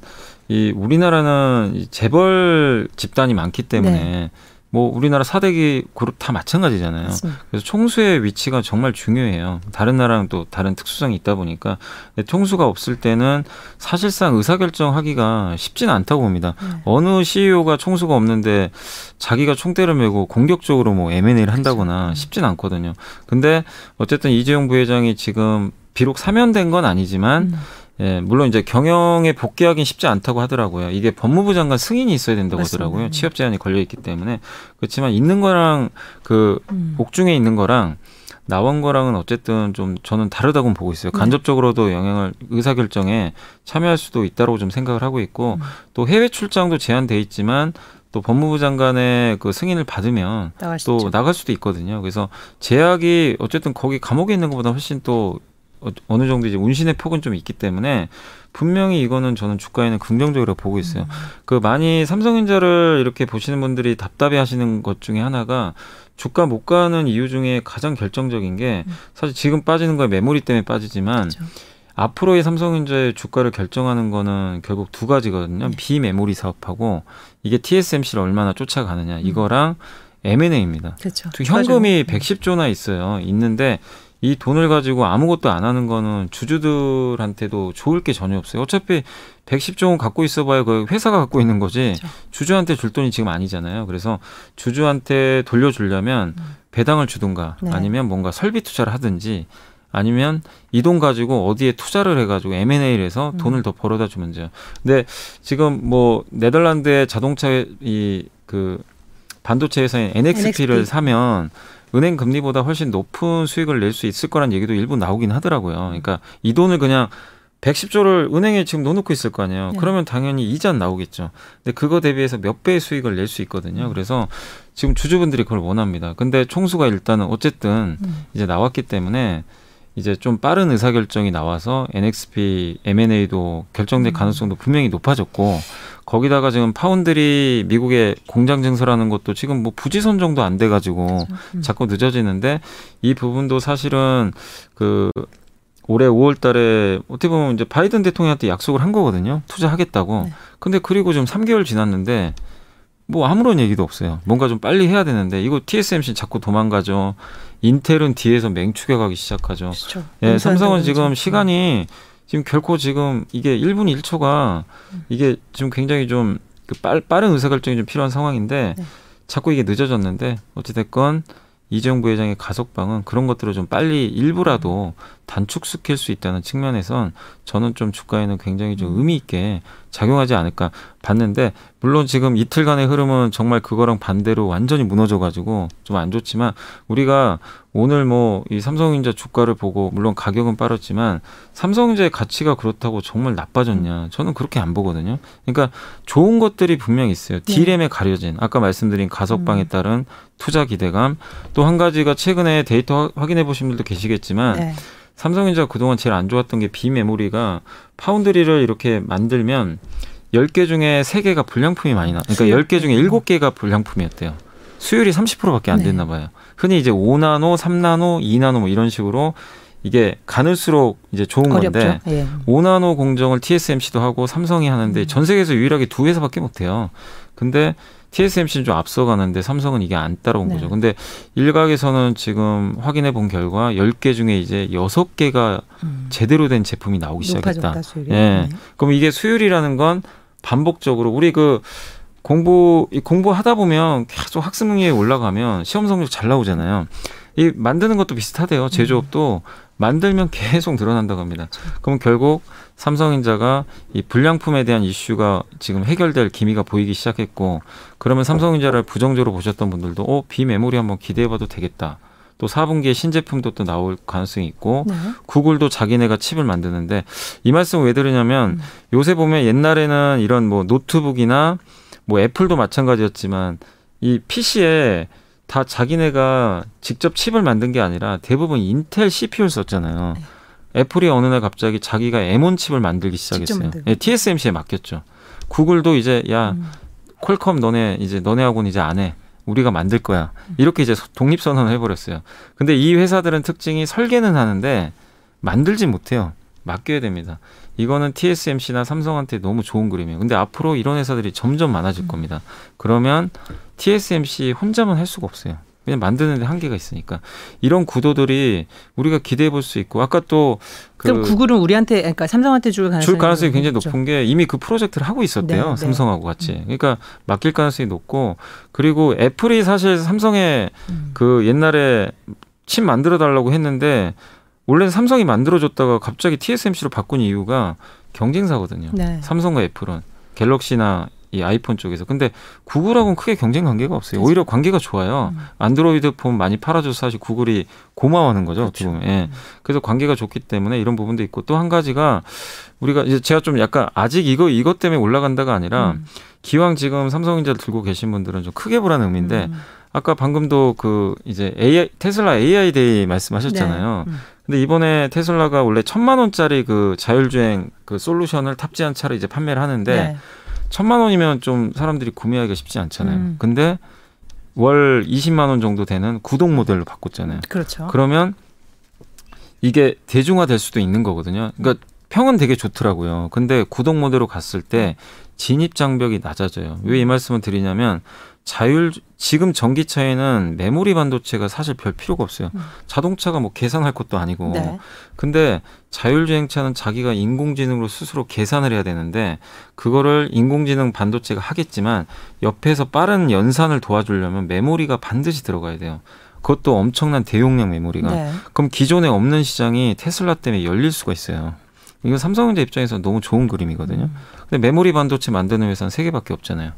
이 우리나라는 이 재벌 집단이 많기 때문에 뭐 우리나라 4대기 그룹 다 마찬가지잖아요. 맞습니다. 그래서 총수의 위치가 정말 중요해요. 다른 나라랑 또 다른 특수성이 있다 보니까. 근데 총수가 없을 때는 사실상 의사결정하기가 쉽지는 않다고 봅니다. 어느 CEO가 총수가 없는데 자기가 총대를 메고 공격적으로 뭐 M&A를 한다거나 쉽진 않거든요. 근데 어쨌든 이재용 부회장이 지금 비록 사면된 건 아니지만 예, 물론 이제 경영에 복귀하기는 쉽지 않다고 하더라고요. 이게 법무부 장관 승인이 있어야 된다고 하더라고요. 취업 제한이 걸려있기 때문에. 그렇지만 있는 거랑 그 옥중에 있는 거랑 나온 거랑은 어쨌든 좀 저는 다르다고 보고 있어요. 간접적으로도 영향을, 의사결정에 참여할 수도 있다고 좀 생각을 하고 있고, 또 해외 출장도 제한돼 있지만 또 법무부 장관의 그 승인을 받으면 또 나갈 수도 있거든요. 그래서 제약이 어쨌든 거기 감옥에 있는 것보다 훨씬 또 어느 정도 이제 운신의 폭은 좀 있기 때문에 분명히 이거는 저는 주가에는 긍정적으로 보고 있어요. 그 많이 삼성전자를 이렇게 보시는 분들이 답답해 하시는 것 중에 하나가, 주가 못 가는 이유 중에 가장 결정적인 게 사실 지금 빠지는 거에 메모리 때문에 빠지지만 앞으로의 삼성전자의 주가를 결정하는 거는 결국 두 가지거든요. 비메모리 사업하고 이게 TSMC를 얼마나 쫓아가느냐 이거랑 M&A입니다. 그렇죠. 현금이 110조나 있어요. 있는데 이 돈을 가지고 아무것도 안 하는 거는 주주들한테도 좋을 게 전혀 없어요. 어차피 110조 원 갖고 있어봐야 그 회사가 갖고 있는 거지. 그렇죠. 주주한테 줄 돈이 지금 아니잖아요. 그래서 주주한테 돌려주려면 배당을 주든가 네. 아니면 뭔가 설비 투자를 하든지 아니면 이 돈 가지고 어디에 투자를 해가지고 M&A를 해서 돈을 더 벌어다 주면 돼요. 근데 지금 뭐 네덜란드의 자동차 이 그 반도체 회사인 NXP를 사면 은행 금리보다 훨씬 높은 수익을 낼 수 있을 거란 얘기도 일부 나오긴 하더라고요. 그러니까 이 돈을 그냥 110조를 은행에 지금 넣어놓고 있을 거 아니에요. 네. 그러면 당연히 이자는 나오겠죠. 근데 그거 대비해서 몇 배의 수익을 낼 수 있거든요. 그래서 지금 주주분들이 그걸 원합니다. 근데 총수가 일단은 어쨌든 이제 나왔기 때문에 이제 좀 빠른 의사결정이 나와서 NXP M&A도 결정될 가능성도 분명히 높아졌고 거기다가 지금 파운드리 미국의 공장 증설하는 것도 지금 뭐 부지 선정도 안 돼가지고 그렇죠. 자꾸 늦어지는데 이 부분도 사실은 그 올해 5월 달에 어떻게 보면 이제 바이든 대통령한테 약속을 한 거거든요. 투자하겠다고. 네. 근데 그리고 지금 3개월 지났는데 뭐 아무런 얘기도 없어요. 뭔가 좀 빨리 해야 되는데 이거 TSMC는 자꾸 도망가죠. 인텔은 뒤에서 맹추격하기 시작하죠. 그렇죠. 예, 삼성은 지금 시간이 지금 결코 지금 이게 1분 1초가 이게 지금 굉장히 좀 그 빠른 의사결정이 좀 필요한 상황인데 네. 자꾸 이게 늦어졌는데 어찌됐건 이재용 부회장의 가석방은 그런 것들을 좀 빨리 일부라도 단축시킬 수 있다는 측면에선 저는 좀 주가에는 굉장히 좀 의미 있게 작용하지 않을까 봤는데 물론 지금 이틀간의 흐름은 정말 그거랑 반대로 완전히 무너져가지고 좀 안 좋지만 우리가 오늘 뭐 이 삼성전자 주가를 보고 물론 가격은 빠졌지만 삼성전자의 가치가 그렇다고 정말 나빠졌냐 저는 그렇게 안 보거든요. 그러니까 좋은 것들이 분명히 있어요. D램에 가려진 아까 말씀드린 가석방에 따른 투자 기대감 또 한 가지가 최근에 데이터 확인해 보신 분들도 계시겠지만 네. 삼성전자가 그동안 제일 안 좋았던 게 비메모리가 파운드리를 이렇게 만들면 10개 중에 3개가 불량품이 많이 나. 그러니까 10개 중에 7개가 불량품이었대요. 수율이 30%밖에 안 됐나 봐요. 네. 흔히 이제 5나노, 3나노, 2나노 뭐 이런 식으로 이게 가늘수록 이제 좋은 어렵죠? 건데 예. 5나노 공정을 TSMC도 하고 삼성이 하는데 전 세계에서 유일하게 2회사밖에 못 해요. 근데 TSMC는 좀 앞서가는데 삼성은 이게 안 따라온 네. 거죠. 근데 일각에서는 지금 확인해 본 결과 10개 중에 이제 6개가 제대로 된 제품이 나오기 시작했다. 예. 네. 그럼 이게 수율이라는 건 반복적으로 우리 그 공부하다 보면 계속 학습 능력이 올라가면 시험 성적 잘 나오잖아요. 이 만드는 것도 비슷하대요. 제조업도 만들면 계속 늘어난다고 합니다. 그럼 결국 삼성전자가 이 불량품에 대한 이슈가 지금 해결될 기미가 보이기 시작했고 그러면 삼성전자를 부정적으로 보셨던 분들도 비메모리 한번 기대해봐도 되겠다. 또 4분기에 신제품도 또 나올 가능성이 있고 네. 구글도 자기네가 칩을 만드는데 이 말씀을 왜 드리냐면 요새 보면 옛날에는 이런 뭐 노트북이나 뭐 애플도 마찬가지였지만 이 PC에 다 자기네가 직접 칩을 만든 게 아니라 대부분 인텔 CPU를 썼잖아요. 네. 애플이 어느 날 갑자기 자기가 M1 칩을 만들기 시작했어요. 네, TSMC에 맡겼죠. 구글도 이제 야 퀄컴 너네하고는 이제 안 해. 우리가 만들 거야. 이렇게 이제 독립선언을 해버렸어요. 근데 이 회사들은 특징이 설계는 하는데 만들지 못해요. 맡겨야 됩니다. 이거는 TSMC나 삼성한테 너무 좋은 그림이에요. 근데 앞으로 이런 회사들이 점점 많아질 겁니다. 그러면 TSMC 혼자만 할 수가 없어요. 그냥 만드는 데 한계가 있으니까. 이런 구도들이 우리가 기대해 볼 수 있고 아까 또 그럼 구글은 우리한테 그러니까 삼성한테 줄 가능성이 굉장히 높은 게 이미 그 프로젝트를 하고 있었대요. 네, 삼성하고 같이. 그러니까 맡길 가능성이 높고 그리고 애플이 사실 삼성에 그 옛날에 칩 만들어 달라고 했는데 원래 삼성이 만들어줬다가 갑자기 TSMC로 바꾼 이유가 경쟁사거든요. 네. 삼성과 애플은 갤럭시나 이 아이폰 쪽에서. 근데 구글하고는 크게 경쟁 관계가 없어요. 그렇죠. 오히려 관계가 좋아요. 안드로이드 폰 많이 팔아줘서 사실 구글이 고마워하는 거죠. 그렇죠. 어떻게 보면. 예. 그래서 관계가 좋기 때문에 이런 부분도 있고 또 한 가지가 우리가 이제 제가 좀 약간 아직 이것 때문에 올라간다가 아니라 기왕 지금 삼성전자를 들고 계신 분들은 좀 크게 보라는 의미인데 아까 방금도 그 이제 테슬라 AI Day 말씀하셨잖아요. 네. 근데 이번에 테슬라가 원래 1,000만 원짜리 그 자율주행 그 솔루션을 탑재한 차를 이제 판매를 하는데 네. 1,000만 원이면 좀 사람들이 구매하기가 쉽지 않잖아요. 근데 월 20만 원 정도 되는 구독 모델로 바꿨잖아요. 그렇죠. 그러면 이게 대중화될 수도 있는 거거든요. 그러니까 평은 되게 좋더라고요. 근데 구독 모드로 갔을 때 진입 장벽이 낮아져요. 왜 이 말씀을 드리냐면 지금 전기차에는 메모리 반도체가 사실 별 필요가 없어요. 자동차가 뭐 계산할 것도 아니고. 네. 근데 자율주행차는 자기가 인공지능으로 스스로 계산을 해야 되는데 그거를 인공지능 반도체가 하겠지만 옆에서 빠른 연산을 도와주려면 메모리가 반드시 들어가야 돼요. 그것도 엄청난 대용량 메모리가. 네. 그럼 기존에 없는 시장이 테슬라 때문에 열릴 수가 있어요. 이건 삼성전자 입장에서 너무 좋은 그림이거든요. 근데 메모리 반도체 만드는 회사는 3개밖에 없잖아요.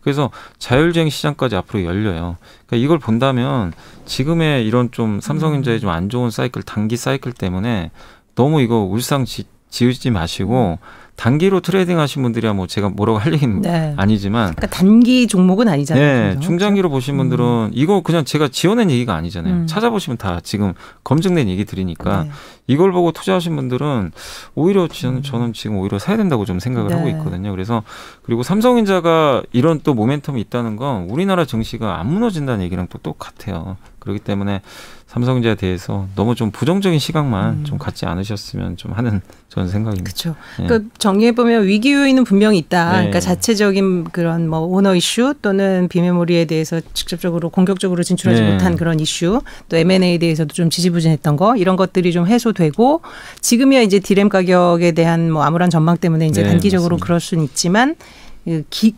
그래서 자율주행 시장까지 앞으로 열려요. 그러니까 이걸 본다면 지금의 이런 좀 삼성전자의 좀 안 좋은 사이클, 단기 사이클 때문에 너무 이거 울상 지우지 마시고 단기로 트레이딩 하신 분들이야 뭐 제가 뭐라고 할 얘기는 네. 아니지만 그러니까 단기 종목은 아니잖아요. 네, 중장기로 보신 분들은 이거 그냥 제가 지어낸 얘기가 아니잖아요. 찾아보시면 다 지금 검증된 얘기 드리니까 네. 이걸 보고 투자하신 분들은 오히려 저는 지금 오히려 사야 된다고 좀 생각을 네. 하고 있거든요. 그래서 그리고 삼성전자가 이런 또 모멘텀이 있다는 건 우리나라 증시가 안 무너진다는 얘기랑 또 똑같아요. 그렇기 때문에 삼성전자에 대해서 너무 좀 부정적인 시각만 좀 갖지 않으셨으면 좀 하는 저는 생각입니다. 그렇죠. 예. 그러니까 정리해보면 위기 요인은 분명히 있다. 네. 그러니까 자체적인 그런 뭐 오너 이슈 또는 비메모리에 대해서 직접적으로 공격적으로 진출하지 네. 못한 그런 이슈 또 M&A에 대해서도 좀 지지부진했던 거 이런 것들이 좀 해소되고 지금이야 이제 디램 가격에 대한 뭐 암울한 전망 때문에 이제 네, 단기적으로 맞습니다. 그럴 수는 있지만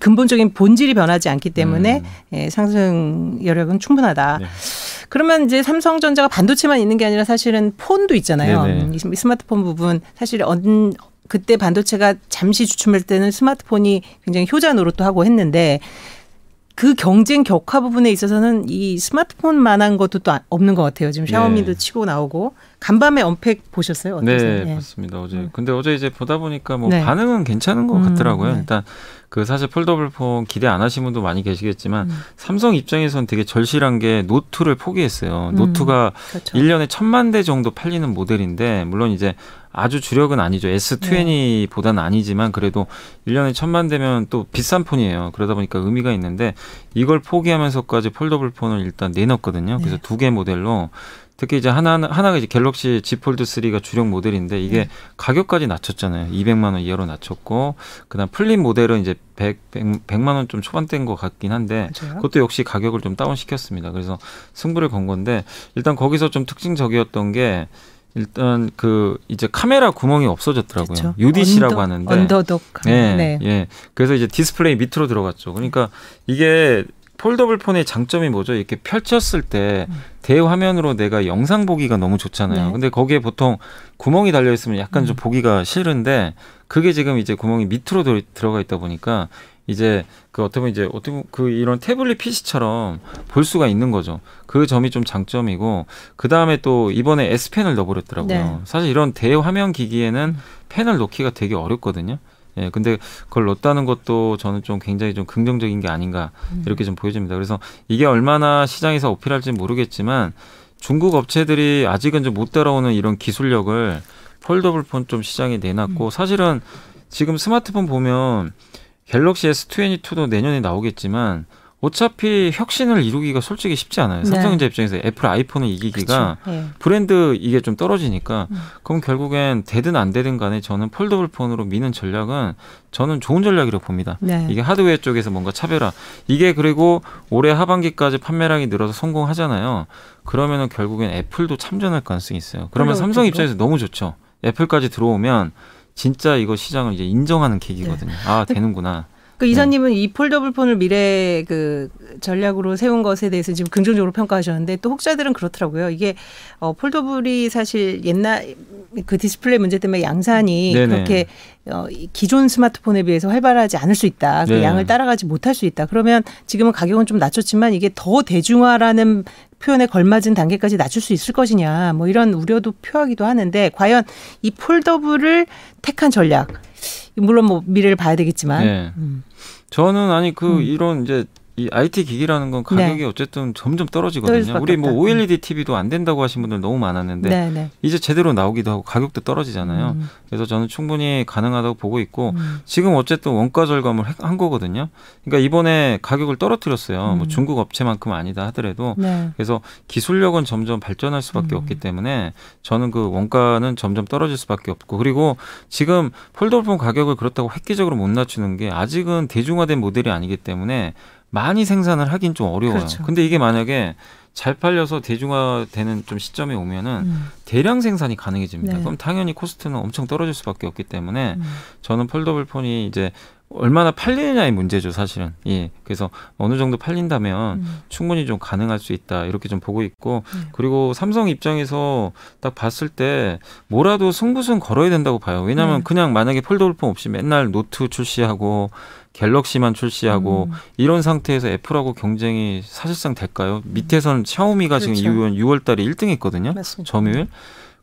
근본적인 본질이 변하지 않기 때문에 예, 상승 여력은 충분하다. 네. 그러면 이제 삼성전자가 반도체만 있는 게 아니라 사실은 폰도 있잖아요. 네네. 이 스마트폰 부분 사실 그때 반도체가 잠시 주춤할 때는 스마트폰이 굉장히 효자 노릇도 하고 했는데 그 경쟁 격화 부분에 있어서는 이 스마트폰만한 것도 또 없는 것 같아요. 지금 샤오미도 네. 치고 나오고 간밤에 언팩 보셨어요? 어떠세요? 네, 봤습니다. 어제. 근데 어제 이제 보다 보니까 뭐 네. 반응은 괜찮은 것 같더라고요. 네. 일단 그 사실 폴더블폰 기대 안 하신 분도 많이 계시겠지만 삼성 입장에서는 되게 절실한 게 노트를 포기했어요. 노트가 그렇죠. 1년에 1000만 대 정도 팔리는 모델인데 물론 이제 아주 주력은 아니죠. S20보다는 아니지만 그래도 1년에 1000만 대면 또 비싼 폰이에요. 그러다 보니까 의미가 있는데 이걸 포기하면서까지 폴더블폰을 일단 내놨거든요. 그래서 두 개 모델로 특히 이제 하나가 이제 갤럭시 Z 폴드 3가 주력 모델인데 이게 가격까지 낮췄잖아요. 200만 원 이하로 낮췄고 그다음 플립 모델은 이제 100만 원 좀 초반대인 것 같긴 한데 맞아요? 그것도 역시 가격을 좀 다운시켰습니다. 그래서 승부를 건 건데 일단 거기서 좀 특징적이었던 게 일단 그 이제 카메라 구멍이 없어졌더라고요. 그렇죠. UDC라고 하는데 언더독. 예, 네. 예. 그래서 이제 디스플레이 밑으로 들어갔죠. 그러니까 이게 폴더블폰의 장점이 뭐죠? 이렇게 펼쳤을 때 대화면으로 내가 영상 보기가 너무 좋잖아요. 네. 근데 거기에 보통 구멍이 달려 있으면 약간 좀 보기가 싫은데 그게 지금 이제 구멍이 밑으로 들어가 있다 보니까 이제 그 어떻게 보면 이제 이런 태블릿 PC처럼 볼 수가 있는 거죠. 그 점이 좀 장점이고 그 다음에 또 이번에 S 펜을 넣어버렸더라고요. 네. 사실 이런 대화면 기기에는 펜을 넣기가 되게 어렵거든요. 예, 근데 그걸 넣었다는 것도 저는 좀 굉장히 좀 긍정적인 게 아닌가 이렇게 좀 보여집니다. 그래서 이게 얼마나 시장에서 어필할지 모르겠지만 중국 업체들이 아직은 좀 못 따라오는 이런 기술력을 폴더블폰 좀 시장에 내놨고 사실은 지금 스마트폰 보면 갤럭시 S22도 내년에 나오겠지만 어차피 혁신을 이루기가 솔직히 쉽지 않아요. 삼성전자 네. 입장에서 애플 아이폰을 이기기가 네. 브랜드 이게 좀 떨어지니까 그럼 결국엔 되든 안 되든 간에 저는 폴더블폰으로 미는 전략은 저는 좋은 전략이라고 봅니다. 네. 이게 하드웨어 쪽에서 뭔가 차별화. 이게 그리고 올해 하반기까지 판매량이 늘어서 성공하잖아요. 그러면은 결국엔 애플도 참전할 가능성이 있어요. 그러면 삼성 입장에서 너무 좋죠. 애플까지 들어오면 진짜 이거 시장을 이제 인정하는 계기거든요. 네. 아, 되는구나. 그 이사님은 네. 이 폴더블폰을 미래 그 전략으로 세운 것에 대해서 지금 긍정적으로 평가하셨는데 또 혹자들은 그렇더라고요. 이게 폴더블이 사실 옛날 그 디스플레이 문제 때문에 양산이 네네. 그렇게 기존 스마트폰에 비해서 활발하지 않을 수 있다. 그 네. 양을 따라가지 못할 수 있다. 그러면 지금은 가격은 좀 낮췄지만 이게 더 대중화라는 표현에 걸맞은 단계까지 낮출 수 있을 것이냐 뭐 이런 우려도 표하기도 하는데 과연 이 폴더블을 택한 전략 물론 뭐 미래를 봐야 되겠지만 네. 저는 아니 이런 이제 이 IT 기기라는 건 가격이 네. 어쨌든 점점 떨어지거든요. 우리 뭐 OLED TV도 안 된다고 하신 분들 너무 많았는데 네, 네. 이제 제대로 나오기도 하고 가격도 떨어지잖아요. 그래서 저는 충분히 가능하다고 보고 있고 지금 어쨌든 원가 절감을 한 거거든요. 그러니까 이번에 가격을 떨어뜨렸어요. 뭐 중국 업체만큼 아니다 하더라도 네. 그래서 기술력은 점점 발전할 수밖에 없기 때문에 저는 그 원가는 점점 떨어질 수밖에 없고 그리고 지금 폴더블폰 가격을 그렇다고 획기적으로 못 낮추는 게 아직은 대중화된 모델이 아니기 때문에 많이 생산을 하긴 좀 어려워요. 그렇죠. 근데 이게 만약에 잘 팔려서 대중화되는 좀 시점에 오면은 대량 생산이 가능해집니다. 네. 그럼 당연히 코스트는 엄청 떨어질 수밖에 없기 때문에 저는 폴더블폰이 이제 얼마나 팔리느냐의 문제죠, 사실은. 예. 그래서 어느 정도 팔린다면 충분히 좀 가능할 수 있다. 이렇게 좀 보고 있고 그리고 삼성 입장에서 딱 봤을 때 뭐라도 승부수는 걸어야 된다고 봐요. 왜냐하면 그냥 만약에 폴더블폰 없이 맨날 노트 출시하고 갤럭시만 출시하고 이런 상태에서 애플하고 경쟁이 사실상 될까요? 밑에서는 샤오미가 그렇죠. 지금 6월달에 1등 했거든요. 맞습니다. 점유율.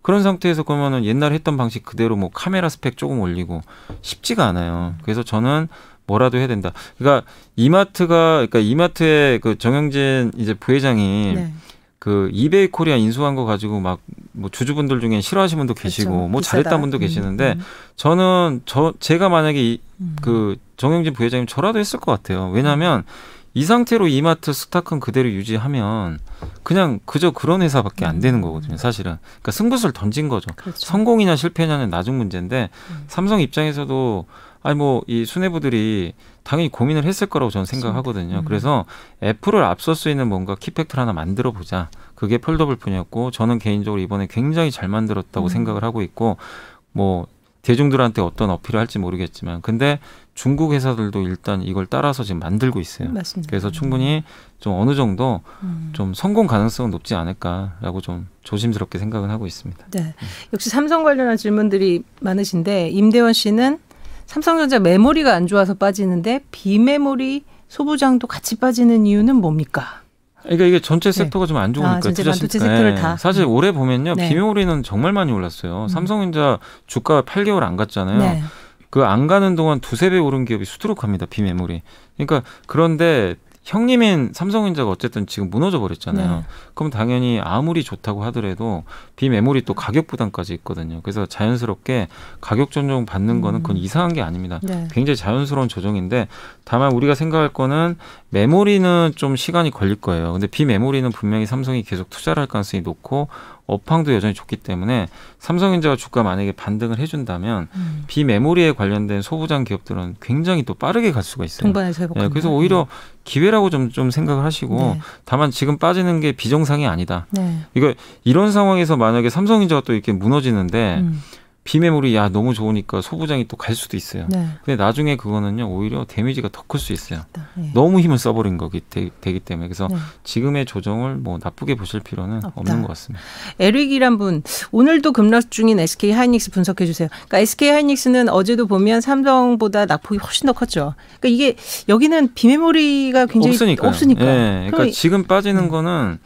그런 상태에서 그러면은 옛날에 했던 방식 그대로 뭐 카메라 스펙 조금 올리고 쉽지가 않아요. 그래서 저는 뭐라도 해야 된다. 그러니까 이마트의 그 정영진 이제 부회장이 네. 그 이베이 코리아 인수한 거 가지고 막 뭐 주주분들 중에 싫어하시는 분도 계시고 그렇죠. 뭐 비싸다. 잘했다는 분도 계시는데 저는 제가 만약에 그 정영진 부회장님 저라도 했을 것 같아요. 왜냐하면 이 상태로 이마트 스타크는 그대로 유지하면 그냥 그저 그런 회사밖에 안 되는 거거든요. 사실은. 그러니까 승부수를 던진 거죠. 그렇죠. 성공이냐 실패냐는 나중 문제인데 삼성 입장에서도 아니 뭐 이 수뇌부들이 당연히 고민을 했을 거라고 저는 생각하거든요. 그래서 애플을 앞설 수 있는 뭔가 키팩트를 하나 만들어 보자. 그게 폴더블폰이었고 저는 개인적으로 이번에 굉장히 잘 만들었다고 생각을 하고 있고 뭐 대중들한테 어떤 어필을 할지 모르겠지만 근데 중국 회사들도 일단 이걸 따라서 지금 만들고 있어요. 맞습니다. 그래서 충분히 좀 어느 정도 좀 성공 가능성은 높지 않을까라고 좀 조심스럽게 생각은 하고 있습니다. 네, 역시 삼성 관련한 질문들이 많으신데 임대원 씨는 삼성전자 메모리가 안 좋아서 빠지는데 비메모리 소부장도 같이 빠지는 이유는 뭡니까? 그러니까 이게 전체 섹터가 좀 안 좋으니까 전체 반도체 섹터를 다 사실 올해 보면요 비메모리는 정말 많이 올랐어요. 삼성전자 주가 8개월 안 갔잖아요. 네. 그 안 가는 동안 2~3배 오른 기업이 수두룩합니다. 비메모리. 그러니까 그런데 형님인 삼성전자가 어쨌든 지금 무너져 버렸잖아요. 네. 그럼 당연히 아무리 좋다고 하더라도 비메모리 또 가격 부담까지 있거든요. 그래서 자연스럽게 가격 조정 받는 거는 그건 이상한 게 아닙니다. 네. 굉장히 자연스러운 조정인데 다만 우리가 생각할 거는 메모리는 좀 시간이 걸릴 거예요. 근데 비메모리는 분명히 삼성이 계속 투자를 할 가능성이 높고 업황도 여전히 좋기 때문에 삼성전자가 주가 만약에 반등을 해준다면 비메모리에 관련된 소부장 기업들은 굉장히 또 빠르게 갈 수가 있어요. 동반해서 회복합니다. 네, 그래서 오히려 기회라고 좀 생각을 하시고 네. 다만 지금 빠지는 게 비정상이 아니다. 네. 이거 이런 상황에서 만약에 삼성전자가 또 이렇게 무너지는데 비메모리 야 너무 좋으니까 소부장이 또 갈 수도 있어요. 네. 근데 나중에 그거는요 오히려 데미지가 더 클 수 있어요. 네. 너무 힘을 써버린 거기 되기 때문에 그래서 네. 지금의 조정을 뭐 나쁘게 보실 필요는 없는 것 같습니다. 에릭이란 분 오늘도 급락 중인 SK하이닉스 분석해 주세요. 그러니까 SK하이닉스는 어제도 보면 삼성보다 낙폭이 훨씬 더 컸죠. 그러니까 이게 여기는 비메모리가 굉장히 없으니까. 네. 그러니까 지금 빠지는 거는.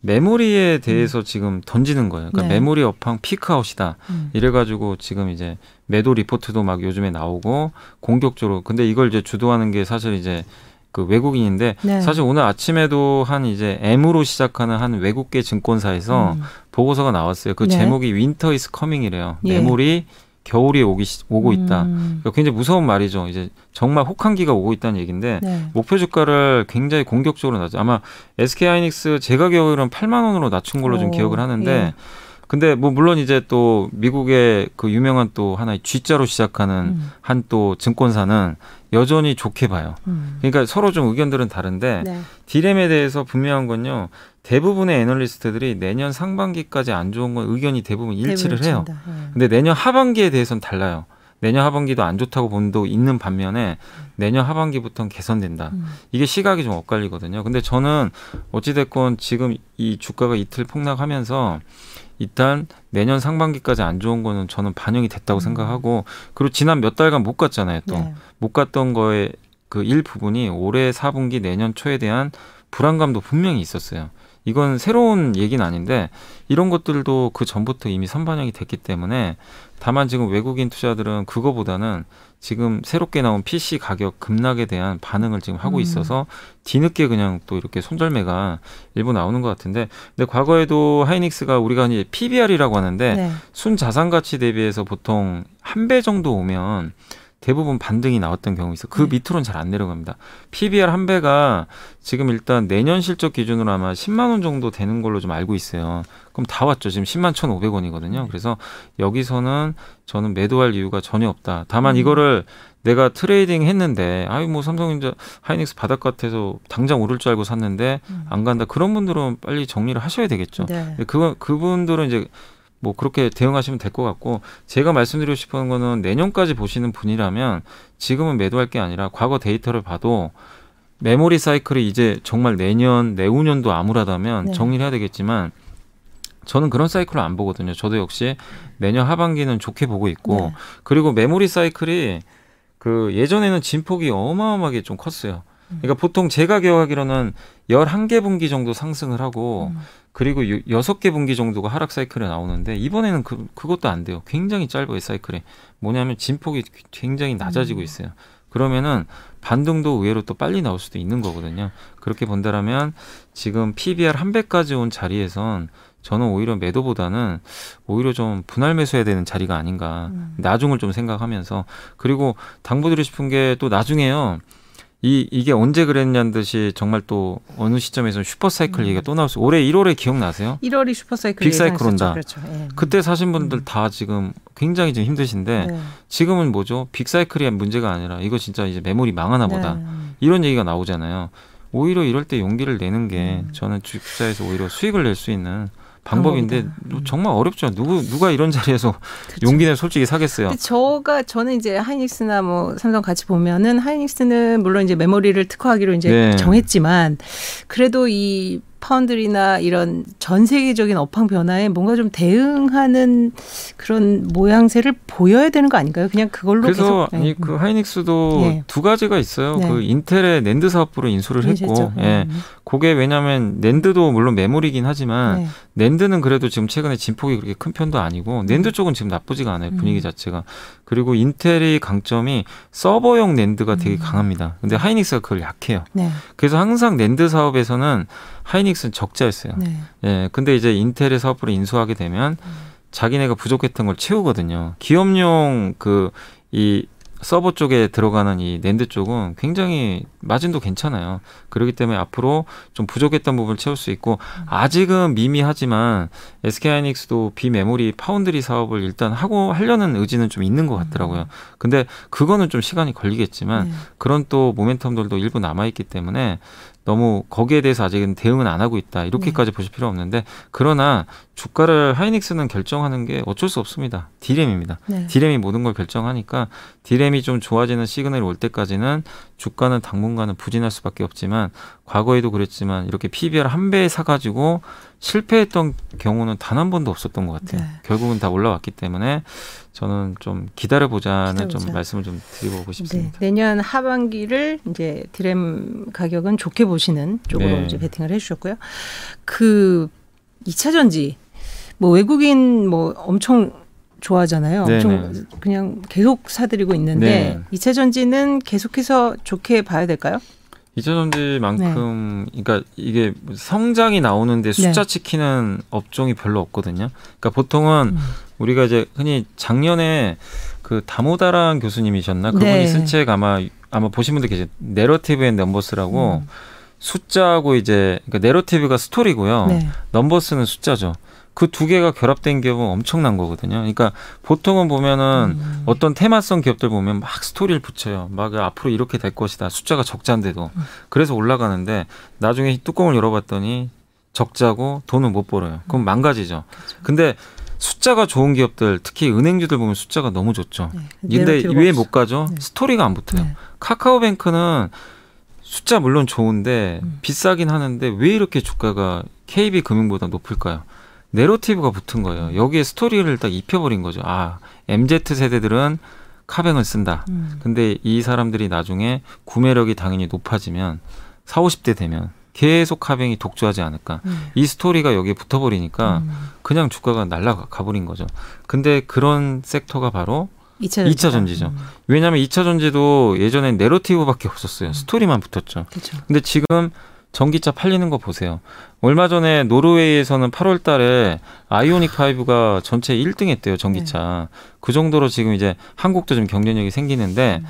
메모리에 대해서 지금 던지는 거예요. 그러니까 네. 메모리 업황 피크아웃이다. 이래가지고 지금 이제 매도 리포트도 막 요즘에 나오고 공격적으로. 근데 이걸 이제 주도하는 게 사실 이제 그 외국인인데 네. 사실 오늘 아침에도 한 이제 M으로 시작하는 한 외국계 증권사에서 보고서가 나왔어요. 그 네. 제목이 윈터 이즈 커밍이래요. 예. 메모리 겨울이 오고 있다. 그러니까 굉장히 무서운 말이죠. 이제 정말 혹한기가 오고 있다는 얘기인데 네. 목표 주가를 굉장히 공격적으로 낮춰. 아마 SK하이닉스 제가 기억으로는 8만 원으로 낮춘 걸로 좀 기억을 하는데 예. 근데 뭐 물론 이제 또 미국의 그 유명한 또 하나의 G자로 시작하는 한 또 증권사는 여전히 좋게 봐요. 그러니까 서로 좀 의견들은 다른데 네. D램에 대해서 분명한 건요. 대부분의 애널리스트들이 내년 상반기까지 안 좋은 건 의견이 대부분 일치를 해요. 근데 내년 하반기에 대해서는 달라요. 내년 하반기도 안 좋다고 본도 있는 반면에 내년 하반기부터는 개선된다. 이게 시각이 좀 엇갈리거든요. 근데 저는 어찌됐건 지금 이 주가가 이틀 폭락하면서 일단 내년 상반기까지 안 좋은 거는 저는 반영이 됐다고 생각하고 그리고 지난 몇 달간 못 갔잖아요. 또 못 갔던 거의 그 일부분이 올해 4분기 내년 초에 대한 불안감도 분명히 있었어요. 이건 새로운 얘기는 아닌데 이런 것들도 그 전부터 이미 선반영이 됐기 때문에, 다만 지금 외국인 투자들은 그거보다는 지금 새롭게 나온 PC 가격 급락에 대한 반응을 지금 하고 있어서 뒤늦게 그냥 또 이렇게 손절매가 일부 나오는 것 같은데, 근데 과거에도 하이닉스가 우리가 이제 PBR이라고 하는데 네. 순자산가치 대비해서 보통 한 배 정도 오면 대부분 반등이 나왔던 경우 있어. 그 밑으로는 잘 안 내려갑니다. PBR 한 배가 지금 일단 내년 실적 기준으로 아마 10만 원 정도 되는 걸로 좀 알고 있어요. 그럼 다 왔죠. 지금 10만 1,500원이거든요. 그래서 여기서는 저는 매도할 이유가 전혀 없다. 다만 이거를 내가 트레이딩 했는데 아유 뭐 삼성전자 하이닉스 바닥 같아서 당장 오를 줄 알고 샀는데 안 간다. 그런 분들은 빨리 정리를 하셔야 되겠죠. 네. 그분들은 이제 뭐 그렇게 대응하시면 될 것 같고, 제가 말씀드리고 싶은 거는 내년까지 보시는 분이라면 지금은 매도할 게 아니라 과거 데이터를 봐도 메모리 사이클이 이제 정말 내년, 내후년도 암울하다면 네. 정리를 해야 되겠지만 저는 그런 사이클을 안 보거든요. 저도 역시 내년 하반기는 좋게 보고 있고 네. 그리고 메모리 사이클이 그 예전에는 진폭이 어마어마하게 좀 컸어요. 그러니까 보통 제가 기억하기로는 11개 분기 정도 상승을 하고 그리고 6개 분기 정도가 하락 사이클에 나오는데, 이번에는 그것도 안 돼요. 굉장히 짧아요, 사이클이. 뭐냐면 진폭이 굉장히 낮아지고 있어요. 그러면은 반등도 의외로 또 빨리 나올 수도 있는 거거든요. 그렇게 본다라면 지금 PBR 한 배까지 온 자리에선 저는 오히려 매도보다는 오히려 좀 분할 매수해야 되는 자리가 아닌가. 나중을 좀 생각하면서. 그리고 당부드리고 싶은 게 또 나중에요. 이게 언제 그랬냐는 듯이 정말 또 어느 시점에서 슈퍼사이클 얘기가 또 나올 수. 올해 1월에 기억나세요? 1월이 슈퍼사이클 빅사이클 온다. 그렇죠. 예. 그때 사신 분들 다 지금 굉장히 지금 힘드신데 네. 지금은 뭐죠? 빅사이클이 문제가 아니라 이거 진짜 이제 메모리 망하나 보다. 네. 이런 얘기가 나오잖아요. 오히려 이럴 때 용기를 내는 게 저는 주식투자에서 오히려 수익을 낼 수 있는 방법인데 정말 어렵죠. 누가 이런 자리에서 그렇죠. 용기내 솔직히 사겠어요. 근데 저는 이제 하이닉스나 뭐 삼성 같이 보면은 하이닉스는 물론 이제 메모리를 특화하기로 이제 네. 정했지만 그래도 이 파운드리나 이런 전 세계적인 업황 변화에 뭔가 좀 대응하는 그런 모양새를 보여야 되는 거 아닌가요? 그냥 그걸로 그래서 계속. 아니, 그 하이닉스도 예. 두 가지가 있어요. 네. 그 인텔의 낸드 사업부로 인수를 했고, 예. 그게 왜냐하면 낸드도 물론 메모리긴 하지만 네. 낸드는 그래도 지금 최근에 진폭이 그렇게 큰 편도 아니고 낸드 쪽은 지금 나쁘지가 않아요. 분위기 자체가. 그리고 인텔의 강점이 서버용 낸드가 되게 강합니다. 근데 하이닉스가 그걸 약해요. 네. 그래서 항상 낸드 사업에서는 하이닉스는 적자였어요. 네. 예, 근데 이제 인텔의 사업부를 인수하게 되면 자기네가 부족했던 걸 채우거든요. 기업용 이 서버 쪽에 들어가는 이 낸드 쪽은 굉장히 마진도 괜찮아요. 그렇기 때문에 앞으로 좀 부족했던 부분을 채울 수 있고, 아직은 미미하지만 SK하이닉스도 비메모리 파운드리 사업을 일단 하려는 의지는 좀 있는 것 같더라고요. 근데 그거는 좀 시간이 걸리겠지만 그런 또 모멘텀들도 일부 남아있기 때문에 너무 거기에 대해서 아직은 대응은 안 하고 있다. 이렇게까지 보실 필요 없는데, 그러나 주가를 하이닉스는 결정하는 게 어쩔 수 없습니다. D램입니다. 네. D램이 모든 걸 결정하니까 D램이 좀 좋아지는 시그널이 올 때까지는 주가는 당분간은 부진할 수밖에 없지만, 과거에도 그랬지만 이렇게 PBR 한 배에 사가지고 실패했던 경우는 단 한 번도 없었던 것 같아요. 네. 결국은 다 올라왔기 때문에 저는 좀 기다려보자는 좀 말씀을 좀 드리고 싶습니다. 네. 내년 하반기를 이제 D램 가격은 좋게 보시는 쪽으로 네. 이제 베팅을 해주셨고요. 2차전지 뭐 외국인 뭐 엄청 좋아하잖아요. 엄청 그냥 계속 사들이고 있는데 2차전지는 계속해서 좋게 봐야 될까요? 2차전지만큼 네. 그러니까 이게 성장이 나오는데 숫자 치키는 업종이 별로 없거든요. 그러니까 보통은 우리가 이제 흔히 작년에 그 다모다란 교수님이셨나? 그분이 쓴 책 아마 보신 분들 계세요. 내러티브 앤 넘버스라고 숫자하고 이제 그러니까 내러티브가 스토리고요. 넘버스는 숫자죠. 그 두 개가 결합된 기업은 엄청난 거거든요. 그러니까 보통은 보면은 어떤 테마성 기업들 보면 막 스토리를 붙여요. 막 앞으로 이렇게 될 것이다. 숫자가 적자인데도. 그래서 올라가는데 나중에 뚜껑을 열어봤더니 적자고 돈은 못 벌어요. 그럼 망가지죠. 그렇죠. 근데 숫자가 좋은 기업들, 특히 은행주들 보면 숫자가 너무 좋죠. 근데 왜 못 가죠? 스토리가 안 붙어요. 카카오뱅크는 숫자 물론 좋은데 비싸긴 하는데 왜 이렇게 주가가 KB금융보다 높을까요? 내러티브가 붙은 거예요. 여기에 스토리를 딱 입혀버린 거죠. 아, MZ세대들은 카뱅을 쓴다. 근데 이 사람들이 나중에 구매력이 당연히 높아지면 40, 50대 되면 계속 하방이 독주하지 않을까. 이 스토리가 여기에 붙어버리니까 그냥 주가가 날아가버린 거죠. 근데 그런 섹터가 바로 2차 전지죠. 왜냐하면 2차 전지도 예전엔 내러티브밖에 없었어요. 스토리만 붙었죠. 그쵸. 근데 지금 전기차 팔리는 거 보세요. 얼마 전에 노르웨이에서는 8월 달에 아이오닉5가 전체 1등 했대요. 전기차. 네. 그 정도로 지금 이제 한국도 좀 경쟁력이 생기는데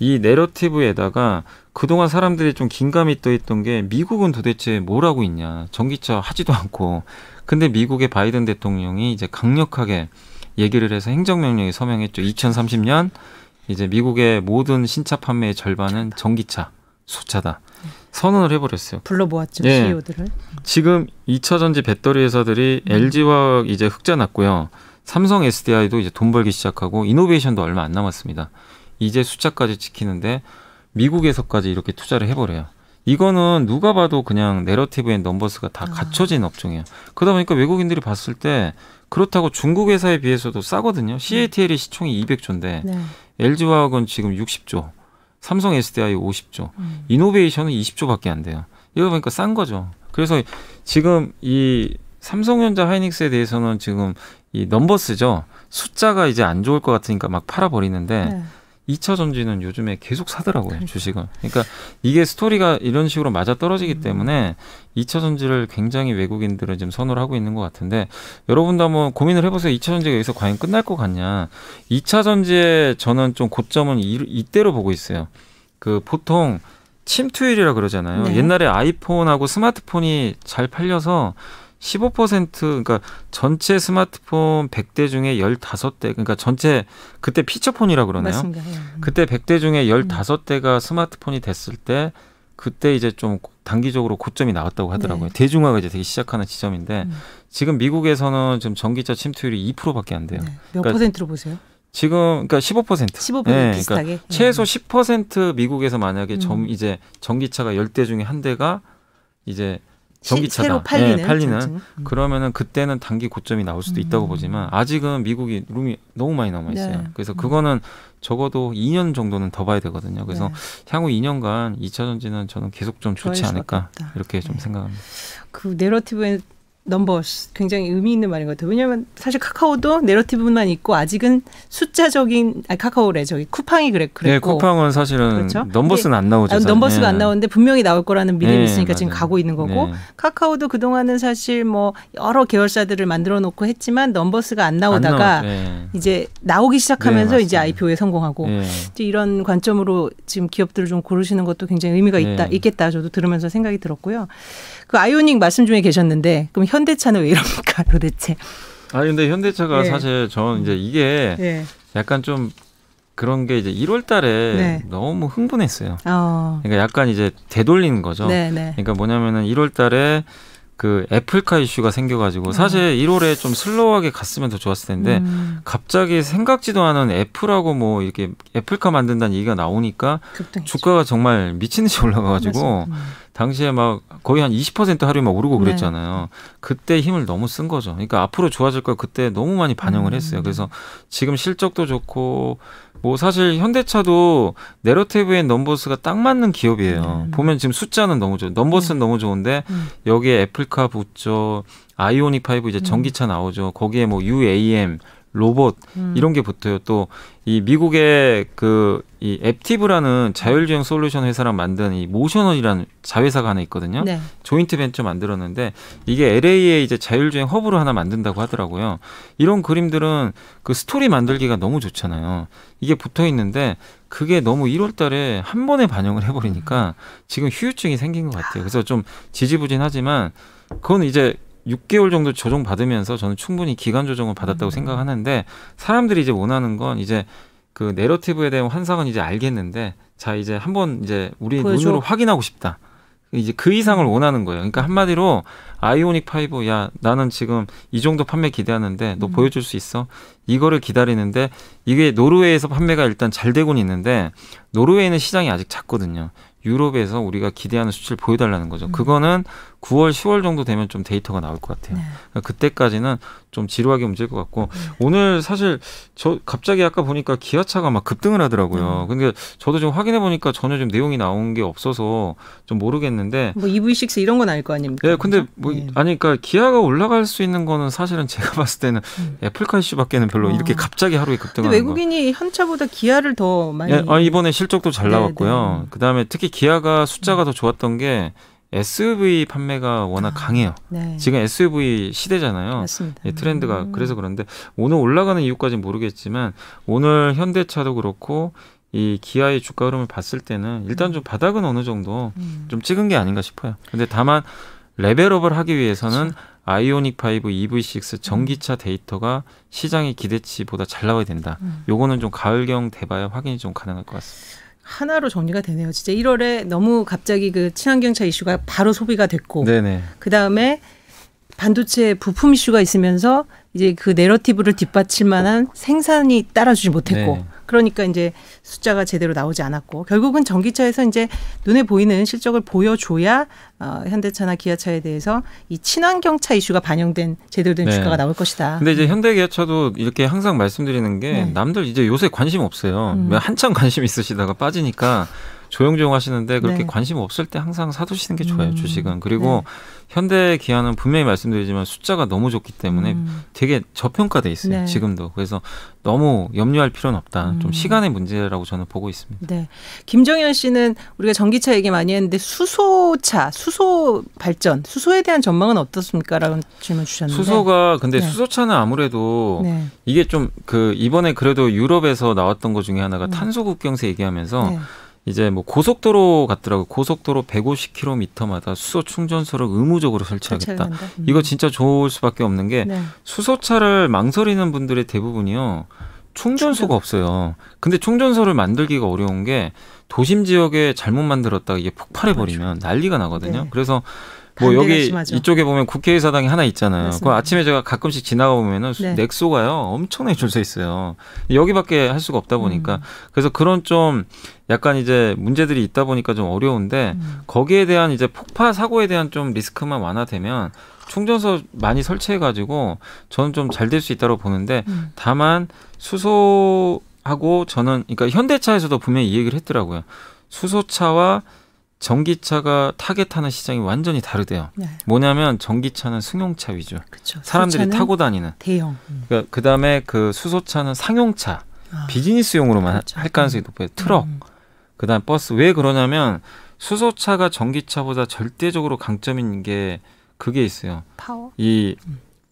이 내러티브에다가 그동안 사람들이 좀 긴감이 떠 있던 게 미국은 도대체 뭘 하고 있냐. 전기차 하지도 않고. 근데 미국의 바이든 대통령이 이제 강력하게 얘기를 해서 행정명령에 서명했죠. 2030년 이제 미국의 모든 신차 판매의 절반은 전기차, 수차다. 선언을 해버렸어요. 불러모았죠. 예. CEO들을. 지금 2차 전지 배터리 회사들이 LG화학 이제 흑자 났고요. 삼성 SDI도 이제 돈 벌기 시작하고 이노베이션도 얼마 안 남았습니다. 이제 숫자까지 지키는데 미국에서까지 이렇게 투자를 해버려요. 이거는 누가 봐도 그냥 내러티브 앤 넘버스가 다 갖춰진 업종이에요. 그러다 보니까 외국인들이 봤을 때 그렇다고 중국 회사에 비해서도 싸거든요. CATL이 시총이 200조인데 네. LG화학은 지금 60조. 삼성 SDI 50조, 이노베이션은 20조밖에 안 돼요. 이거 보니까 싼 거죠. 그래서 지금 이 삼성전자 하이닉스에 대해서는 지금 이 넘버스죠. 숫자가 이제 안 좋을 것 같으니까 막 팔아버리는데 네. 2차 전지는 요즘에 계속 사더라고요. 그러니까. 주식을. 그러니까 이게 스토리가 이런 식으로 맞아떨어지기 때문에 2차 전지를 굉장히 외국인들은 지금 선호를 하고 있는 것 같은데 여러분도 한번 고민을 해보세요. 2차 전지가 여기서 과연 끝날 것 같냐. 2차 전지에 저는 좀 고점은 이때로 보고 있어요. 그 보통 침투율이라 그러잖아요. 네. 옛날에 아이폰하고 스마트폰이 잘 팔려서 15% 그러니까 전체 스마트폰 100대 중에 15대 그러니까 전체 그때 피처폰이라고 그러네요. 맞습니다. 그때 100대 중에 15대가 스마트폰이 됐을 때 그때 이제 좀 단기적으로 고점이 나왔다고 하더라고요. 네. 대중화가 이제 되기 시작하는 지점인데 지금 미국에서는 지금 전기차 침투율이 2%밖에 안 돼요. 네. 몇 그러니까 퍼센트로 보세요? 지금 그러니까 15% 네, 비슷하게 그러니까 최소 10% 미국에서 만약에 이제 전기차가 10대 중에 한 대가 이제 전기차다. 새로 팔리는. 네, 팔리는. 그러면은 그때는 단기 고점이 나올 수도 있다고 보지만 아직은 미국이 룸이 너무 많이 남아 있어요. 네. 그래서 그거는 적어도 2년 정도는 더 봐야 되거든요. 그래서 네. 향후 2년간 2차 전지는 저는 계속 좀 좋지 않을까 이렇게 좀 생각합니다. 그 내러티브의 넘버스 굉장히 의미 있는 말인 것 같아요. 왜냐하면 사실 카카오도 내러티브만 있고 아직은 숫자적인 카카오래 저기 쿠팡이 그랬고 네, 쿠팡은 사실은 그렇죠? 넘버스는 안 나오죠. 넘버스가 네. 안 나오는데 분명히 나올 거라는 믿음이 네, 있으니까 맞아요. 지금 가고 있는 거고 네. 카카오도 그동안은 사실 뭐 여러 계열사들을 만들어 놓고 했지만 넘버스가 안 나오다가 네. 이제 나오기 시작하면서 네, 이제 IPO에 성공하고 네. 이제 이런 관점으로 지금 기업들을 좀 고르시는 것도 굉장히 의미가 있다, 네. 있겠다 저도 들으면서 생각이 들었고요. 그 아이오닉 말씀 중에 계셨는데 그럼 현대차는 왜 이럽니까 도대체? 아니 근데 현대차가 네. 사실 전 이제 이게 네. 약간 좀 그런 게 이제 1월달에 네. 너무 흥분했어요. 그러니까 약간 이제 되돌리는 거죠. 네, 네. 그러니까 뭐냐면은 1월달에 그 애플카 이슈가 생겨가지고 사실 1월에 좀 슬로우하게 갔으면 더 좋았을 텐데 갑자기 생각지도 않은 애플하고 뭐 이렇게 애플카 만든다는 얘기가 나오니까 급등했죠. 주가가 정말 미친 듯이 올라가가지고. 당시에 막 거의 한 20% 하루에 막 오르고 그랬잖아요. 네. 그때 힘을 너무 쓴 거죠. 그러니까 앞으로 좋아질 걸 그때 너무 많이 반영을 했어요. 그래서 지금 실적도 좋고 뭐 사실 현대차도 내러티브 앤 넘버스가 딱 맞는 기업이에요. 보면 지금 숫자는 너무 좋아요. 넘버스는 너무 좋은데 여기에 애플카 붙죠. 아이오닉5 이제 전기차 나오죠. 거기에 뭐 UAM 로봇 이런 게 붙어요. 또 이 미국의 그 이 앱티브라는 자율주행 솔루션 회사랑 만든 이 모셔널이라는 자회사가 하나 있거든요. 네. 조인트 벤처 만들었는데 이게 LA에 이제 자율주행 허브를 하나 만든다고 하더라고요. 이런 그림들은 그 스토리 만들기가 너무 좋잖아요. 이게 붙어 있는데 그게 너무 1월달에 한 번에 반영을 해버리니까 지금 후유증이 생긴 것 같아요. 그래서 좀 지지부진하지만 그건 이제 6개월 정도 조정받으면서 저는 충분히 기간 조정을 받았다고 생각하는데 사람들이 이제 원하는 건 이제 그 내러티브에 대한 환상은 이제 알겠는데 자 이제 한번 이제 우리 보여줘. 눈으로 확인하고 싶다. 이제 그 이상을 원하는 거예요. 그러니까 한마디로 아이오닉5 야 나는 지금 이 정도 판매 기대하는데 너 보여줄 수 있어? 이거를 기다리는데 이게 노르웨이에서 판매가 일단 잘 되고는 있는데 노르웨이는 시장이 아직 작거든요. 유럽에서 우리가 기대하는 수치를 보여달라는 거죠. 그거는 9월, 10월 정도 되면 좀 데이터가 나올 것 같아요. 네. 그러니까 그때까지는 좀 지루하게 움직일 것 같고 오늘 사실 저 갑자기 아까 보니까 기아차가 막 급등을 하더라고요. 근데 저도 지금 확인해 보니까 전혀 좀 내용이 나온 게 없어서 좀 모르겠는데 뭐 EV6 이런 건 알 거 아닙니까? 네, 근데 뭐 아니 그러니까 기아가 올라갈 수 있는 거는 사실은 제가 봤을 때는 애플카 이슈밖에는 별로 이렇게 갑자기 하루에 급등하는 거. 외국인이 현차보다 기아를 더 많이. 네, 아, 이번에 실적도 잘 나왔고요. 그다음에 특히 기아가 숫자가 더 좋았던 게 SUV 판매가 워낙 강해요. 네. 지금 SUV 시대잖아요. 맞습니다. 예, 트렌드가 그래서 그런데 오늘 올라가는 이유까지는 모르겠지만 오늘 현대차도 그렇고 이 기아의 주가 흐름을 봤을 때는 일단 좀 바닥은 어느 정도 좀 찍은 게 아닌가 싶어요. 근데 다만 레벨업을 하기 위해서는 그렇죠. 아이오닉 5, EV6 전기차 데이터가 시장의 기대치보다 잘 나와야 된다. 요거는 좀 가을경 돼봐야 확인이 좀 가능할 것 같습니다. 하나로 정리가 되네요. 진짜 1월에 너무 갑자기 그 친환경차 이슈가 바로 소비가 됐고 그다음에 반도체 부품 이슈가 있으면서 이제 그 내러티브를 뒷받칠 만한 생산이 따라주지 못했고 그러니까 이제 숫자가 제대로 나오지 않았고 결국은 전기차에서 이제 눈에 보이는 실적을 보여줘야 현대차나 기아차에 대해서 이 친환경차 이슈가 반영된 제대로 된 주가가 나올 것이다. 근데 이제 현대기아차도 이렇게 항상 말씀드리는 게 남들 이제 요새 관심 없어요. 한참 관심 있으시다가 빠지니까 조용조용 하시는데 그렇게 관심 없을 때 항상 사두시는 게 좋아요. 주식은. 그리고 현대 기아는 분명히 말씀드리지만 숫자가 너무 좋기 때문에 되게 저평가돼 있어요. 지금도. 그래서 너무 염려할 필요는 없다. 좀 시간의 문제라고 저는 보고 있습니다. 네. 김정현 씨는 우리가 전기차 얘기 많이 했는데 수소차, 수소 발전, 수소에 대한 전망은 어떻습니까? 라는 질문 주셨는데. 수소가 근데 수소차는 아무래도 이게 좀 그 이번에 그래도 유럽에서 나왔던 것 중에 하나가 탄소 국경세 얘기하면서 이제 뭐 고속도로 같더라고요. 고속도로 150km마다 수소 충전소를 의무적으로 설치하겠다. 이거 진짜 좋을 수밖에 없는 게 수소차를 망설이는 분들의 대부분이요. 충전소가 없어요. 근데 충전소를 만들기가 어려운 게 도심 지역에 잘못 만들었다가 이게 폭발해버리면 난리가 나거든요. 그래서 뭐 여기 심하죠. 이쪽에 보면 국회의사당이 하나 있잖아요. 그 아침에 제가 가끔씩 지나가 보면은 넥소가요 엄청나게 줄 서 있어요. 여기밖에 할 수가 없다 보니까 그래서 그런 좀 약간 이제 문제들이 있다 보니까 좀 어려운데 거기에 대한 이제 폭파 사고에 대한 좀 리스크만 완화되면 충전소 많이 설치해가지고 저는 좀 잘 될 수 있다고 보는데 다만 수소하고 저는 그러니까 현대차에서도 분명히 이 얘기를 했더라고요. 수소차와 전기차가 타겟하는 시장이 완전히 다르대요. 뭐냐면 전기차는 승용차 위주. 그쵸. 사람들이 타고 다니는. 대형. 그러니까 그다음에 그 수소차는 상용차. 비즈니스용으로만 할 가능성이 높아요. 트럭. 그다음 버스. 왜 그러냐면 수소차가 전기차보다 절대적으로 강점인 게 그게 있어요. 파워. 이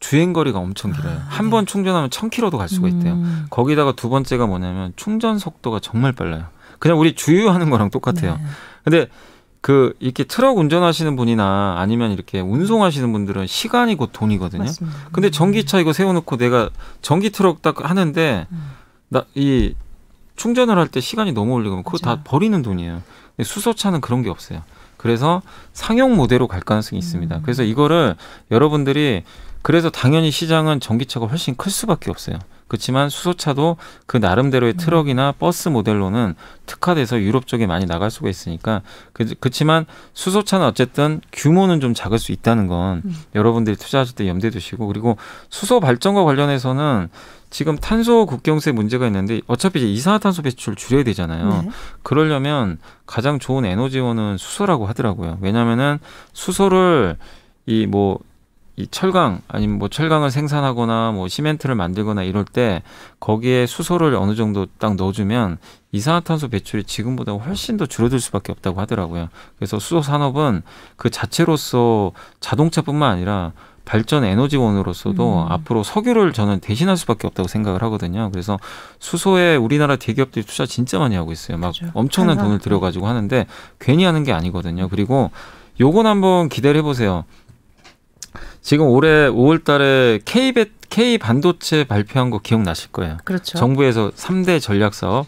주행거리가 엄청 길어요. 한번 충전하면 1000km도 갈 수가 있대요. 거기다가 두 번째가 뭐냐면 충전 속도가 정말 빨라요. 그냥 우리 주유하는 거랑 똑같아요. 근데 그 이렇게 트럭 운전하시는 분이나 아니면 이렇게 운송하시는 분들은 시간이 곧 돈이거든요. 근데 전기차 이거 세워놓고 내가 전기 트럭 딱 하는데 나 이 충전을 할 때 시간이 너무 오래 걸리면 그거 다 버리는 돈이에요. 근데 수소차는 그런 게 없어요. 그래서 상용 모델로 갈 가능성이 있습니다. 그래서 이거를 여러분들이 그래서 당연히 시장은 전기차가 훨씬 클 수밖에 없어요. 그렇지만 수소차도 그 나름대로의 트럭이나 버스 모델로는 특화돼서 유럽 쪽에 많이 나갈 수가 있으니까 그렇지만 수소차는 어쨌든 규모는 좀 작을 수 있다는 건 여러분들이 투자하실 때 염두에 두시고 그리고 수소 발전과 관련해서는 지금 탄소 국경세 문제가 있는데 어차피 이제 이산화탄소 배출 줄여야 되잖아요. 그러려면 가장 좋은 에너지원은 수소라고 하더라고요. 왜냐면은 수소를 이 뭐 이 철강 아니면 뭐 철강을 생산하거나 뭐 시멘트를 만들거나 이럴 때 거기에 수소를 어느 정도 딱 넣어주면 이산화탄소 배출이 지금보다 훨씬 더 줄어들 수밖에 없다고 하더라고요. 그래서 수소 산업은 그 자체로서 자동차뿐만 아니라 발전 에너지원으로서도 앞으로 석유를 저는 대신할 수밖에 없다고 생각을 하거든요. 그래서 수소에 우리나라 대기업들이 투자 진짜 많이 하고 있어요. 막 엄청난 돈을 들여가지고 하는데 괜히 하는 게 아니거든요. 그리고 요건 한번 기대를 해보세요. 지금 올해 5월 달에 K 반도체 발표한 거 기억나실 거예요. 그렇죠. 정부에서 3대 전략 사업,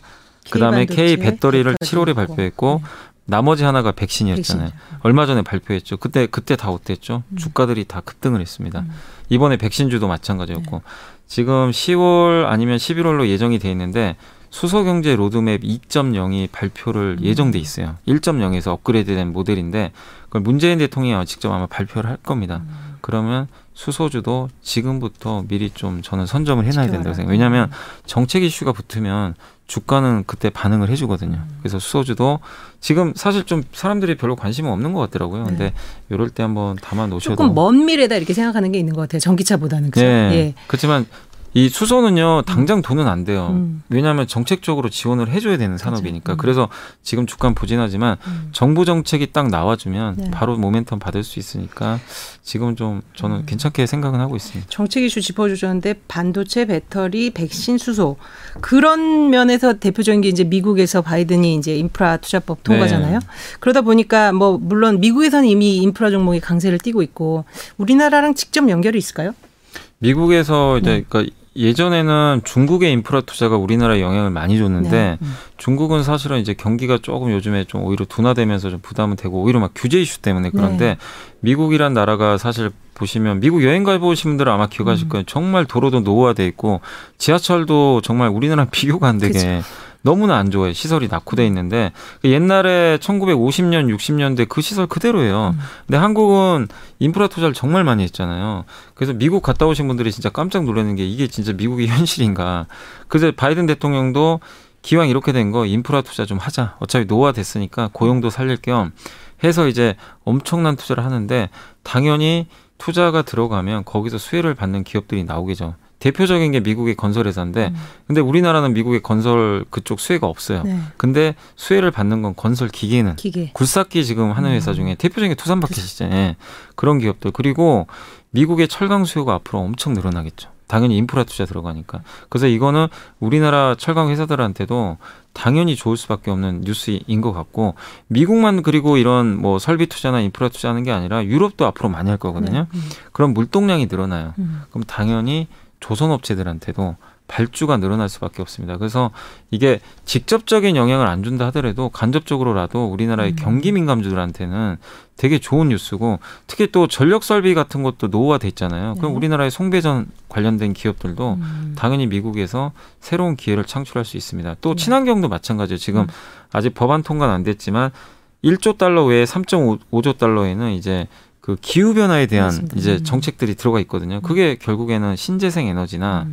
그다음에 K 배터리를 7월에 발표했고 나머지 하나가 백신이었잖아요. 얼마 전에 발표했죠. 그때 다 어땠죠? 주가들이 다 급등을 했습니다. 이번에 백신주도 마찬가지였고 지금 10월 아니면 11월로 예정이 돼 있는데 수소경제 로드맵 2.0이 발표를 예정돼 있어요. 1.0에서 업그레이드된 모델인데 그걸 문재인 대통령이 직접 아마 발표를 할 겁니다. 그러면 수소주도 지금부터 미리 좀 저는 선점을 해놔야 된다고 생각해요. 왜냐하면 정책 이슈가 붙으면 주가는 그때 반응을 해주거든요. 그래서 수소주도 지금 사실 좀 사람들이 별로 관심이 없는 것 같더라고요. 근데 이럴 때 한번 담아 놓으셔도 조금 먼 미래다 이렇게 생각하는 게 있는 것 같아요. 전기차보다는. 그렇죠? 네. 예. 그렇지만 이 수소는요 당장 돈은 안 돼요. 왜냐하면 정책적으로 지원을 해줘야 되는 산업이니까. 그래서 지금 주가는 부진하지만 정부 정책이 딱 나와주면 바로 모멘텀 받을 수 있으니까 지금 좀 저는 괜찮게 생각은 하고 있습니다. 정책 이슈 짚어주셨는데 반도체, 배터리, 백신, 수소 그런 면에서 대표적인 게 이제 미국에서 바이든이 이제 인프라 투자법 통과잖아요. 네. 그러다 보니까 뭐 물론 미국에서는 이미 인프라 종목이 강세를 띠고 있고 우리나라랑 직접 연결이 있을까요? 미국에서 이제 그러니까 예전에는 중국의 인프라 투자가 우리나라에 영향을 많이 줬는데 중국은 사실은 이제 경기가 조금 요즘에 좀 오히려 둔화되면서 좀 부담은 되고 오히려 막 규제 이슈 때문에 그런데 미국이란 나라가 사실 보시면 미국 여행 가보신 분들은 아마 기억하실 거예요. 정말 도로도 노후화돼 있고 지하철도 정말 우리나라랑 비교가 안 되게 그쵸. 너무나 안 좋아요. 시설이 낙후돼 있는데 옛날에 1950년, 60년대 그 시설 그대로예요. 근데 한국은 인프라 투자를 정말 많이 했잖아요. 그래서 미국 갔다 오신 분들이 진짜 깜짝 놀라는 게 이게 진짜 미국의 현실인가. 그래서 바이든 대통령도 기왕 이렇게 된 거 인프라 투자 좀 하자. 어차피 노화됐으니까 고용도 살릴 겸 해서 이제 엄청난 투자를 하는데 당연히 투자가 들어가면 거기서 수혜를 받는 기업들이 나오겠죠. 대표적인 게 미국의 건설 회사인데 근데 우리나라는 미국의 건설 그쪽 수혜가 없어요. 근데 수혜를 받는 건 건설 기계는 굴삭기 지금 하는 회사 중에 대표적인 게 투산바켓이죠. 예. 그런 기업들. 그리고 미국의 철강 수요가 앞으로 엄청 늘어나겠죠. 당연히 인프라 투자 들어가니까. 그래서 이거는 우리나라 철강 회사들한테도 당연히 좋을 수밖에 없는 뉴스인 것 같고 미국만 그리고 이런 뭐 설비 투자나 인프라 투자하는 게 아니라 유럽도 앞으로 많이 할 거거든요. 그럼 물동량이 늘어나요. 그럼 당연히 조선업체들한테도 발주가 늘어날 수밖에 없습니다. 그래서 이게 직접적인 영향을 안 준다 하더라도 간접적으로라도 우리나라의 경기 민감주들한테는 되게 좋은 뉴스고 특히 또 전력설비 같은 것도 노후화돼 있잖아요. 그럼 우리나라의 송배전 관련된 기업들도 당연히 미국에서 새로운 기회를 창출할 수 있습니다. 또 친환경도 마찬가지예요. 지금 아직 법안 통과는 안 됐지만 1조 달러 외에 3.5조 달러에는 이제 그 기후변화에 대한 맞습니다. 이제 정책들이 들어가 있거든요. 그게 결국에는 신재생 에너지나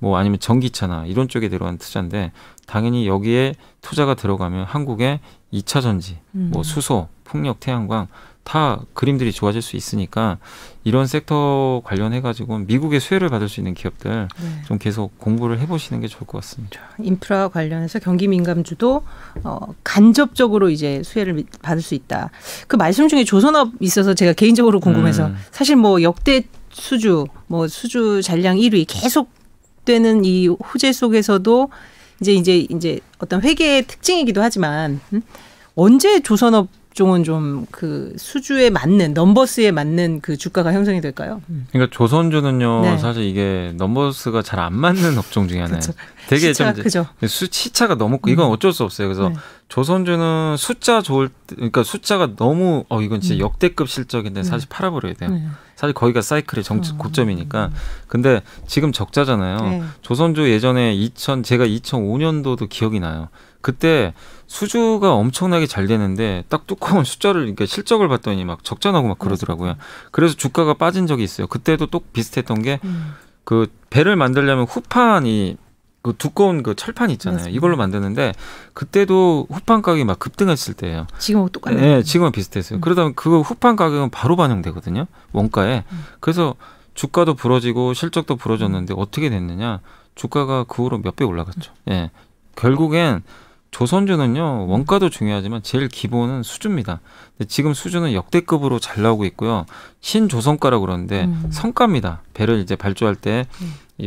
뭐 아니면 전기차나 이런 쪽에 들어간 투자인데 당연히 여기에 투자가 들어가면 한국의 2차 전지, 뭐 수소, 풍력, 태양광 다 그림들이 좋아질 수 있으니까 이런 섹터 관련해가지고 미국의 수혜를 받을 수 있는 기업들 좀 계속 공부를 해보시는 게 좋을 것 같습니다. 인프라 관련해서 경기 민감주도 간접적으로 이제 수혜를 받을 수 있다. 그 말씀 중에 조선업 있어서 제가 개인적으로 궁금해서 사실 뭐 역대 수주, 뭐 수주 잔량 1위 계속 되는 이 호재 속에서도 이제 어떤 회계의 특징이기도 하지만 언제 조선업 종은 좀 그 수주에 맞는 넘버스에 맞는 그 주가가 형성이 될까요? 그러니까 조선주는요 사실 이게 넘버스가 잘 안 맞는 업종 중에 하나예요. 되게 시차, 좀 그죠? 시차가 너무 이건 어쩔 수 없어요. 그래서 조선주는 숫자 좋을 때, 그러니까 숫자가 너무 이건 진짜 역대급 실적인데 사실 팔아버려야 돼요. 사실 거기가 사이클의 고점이니까. 근데 지금 적자잖아요. 조선주 예전에 제가 2005년도도 기억이 나요. 그때 수주가 엄청나게 잘 되는데 딱 두꺼운 숫자를 그러니까 실적을 봤더니 막 적자 나고 막 그러더라고요. 그래서 주가가 빠진 적이 있어요. 그때도 또 비슷했던 게 그 배를 만들려면 후판이 그 두꺼운 그 철판 있잖아요. 맞습니다. 이걸로 만드는데 그때도 후판 가격이 막 급등했을 때예요. 지금하고 똑같네요. 네, 지금은 비슷했어요. 그러다 그 후판 가격은 바로 반영되거든요. 원가에. 그래서 주가도 부러지고 실적도 부러졌는데 어떻게 됐느냐. 주가가 그 후로 몇 배 올라갔죠. 예. 결국엔 조선주는요. 원가도 중요하지만 제일 기본은 수주입니다. 근데 지금 수주는 역대급으로 잘 나오고 있고요. 신조선가라고 그러는데 성가입니다. 배를 이제 발주할 때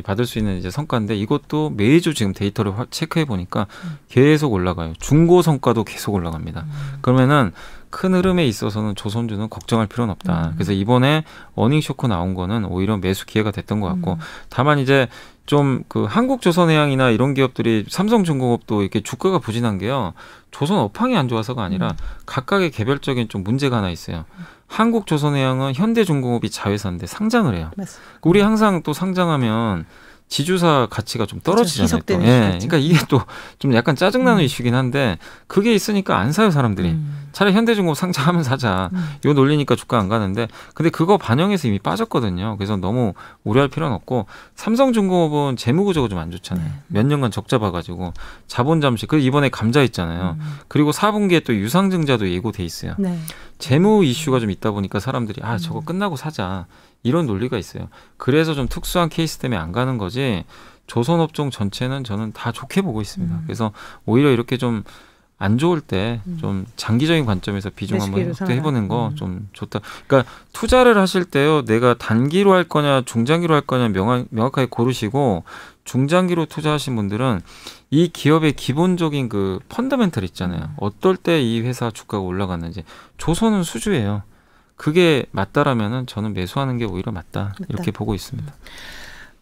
받을 수 있는 이제 성과인데 이것도 매주 지금 데이터를 체크해 보니까 계속 올라가요. 중고 성과도 계속 올라갑니다. 그러면은 큰 흐름에 있어서는 조선주는 걱정할 필요는 없다. 그래서 이번에 어닝 쇼크 나온 거는 오히려 매수 기회가 됐던 것 같고 다만 이제 좀 그 한국조선해양이나 이런 기업들이 삼성중공업도 이렇게 주가가 부진한 게요. 조선 업황이 안 좋아서가 아니라 각각의 개별적인 좀 문제가 하나 있어요. 한국조선해양은 현대중공업이 자회사인데 상장을 해요. 맞습니다. 우리 항상 또 상장하면 지주사 가치가 좀 떨어지잖아요. 그렇죠. 희석되는 이슈. 그러니까 이게 또 좀 약간 짜증나는 이슈긴 한데 그게 있으니까 안 사요 사람들이. 차라리 현대중공업 상장하면 사자. 요 논리니까 주가 안 가는데 근데 그거 반영해서 이미 빠졌거든요. 그래서 너무 우려할 필요는 없고 삼성중공업은 재무구조가 좀 안 좋잖아요. 몇 년간 적자 봐가지고 자본 잠식. 그리고 이번에 감자 있잖아요. 그리고 4분기에 또 유상증자도 예고돼 있어요. 네. 재무 이슈가 좀 있다 보니까 사람들이 아 저거 끝나고 사자. 이런 논리가 있어요. 그래서 좀 특수한 케이스 때문에 안 가는 거지 조선업종 전체는 저는 다 좋게 보고 있습니다. 그래서 오히려 이렇게 좀 안 좋을 때 좀 장기적인 관점에서 비중 한번 해보는 거 좀 좋다. 그러니까 투자를 하실 때요. 내가 단기로 할 거냐 중장기로 할 거냐 명확하게 고르시고 중장기로 투자하신 분들은 이 기업의 기본적인 그 펀더멘털 있잖아요. 어떨 때 이 회사 주가가 올라갔는지. 조선은 수주예요. 그게 맞다라면은 저는 매수하는 게 오히려 맞다. 이렇게 보고 있습니다.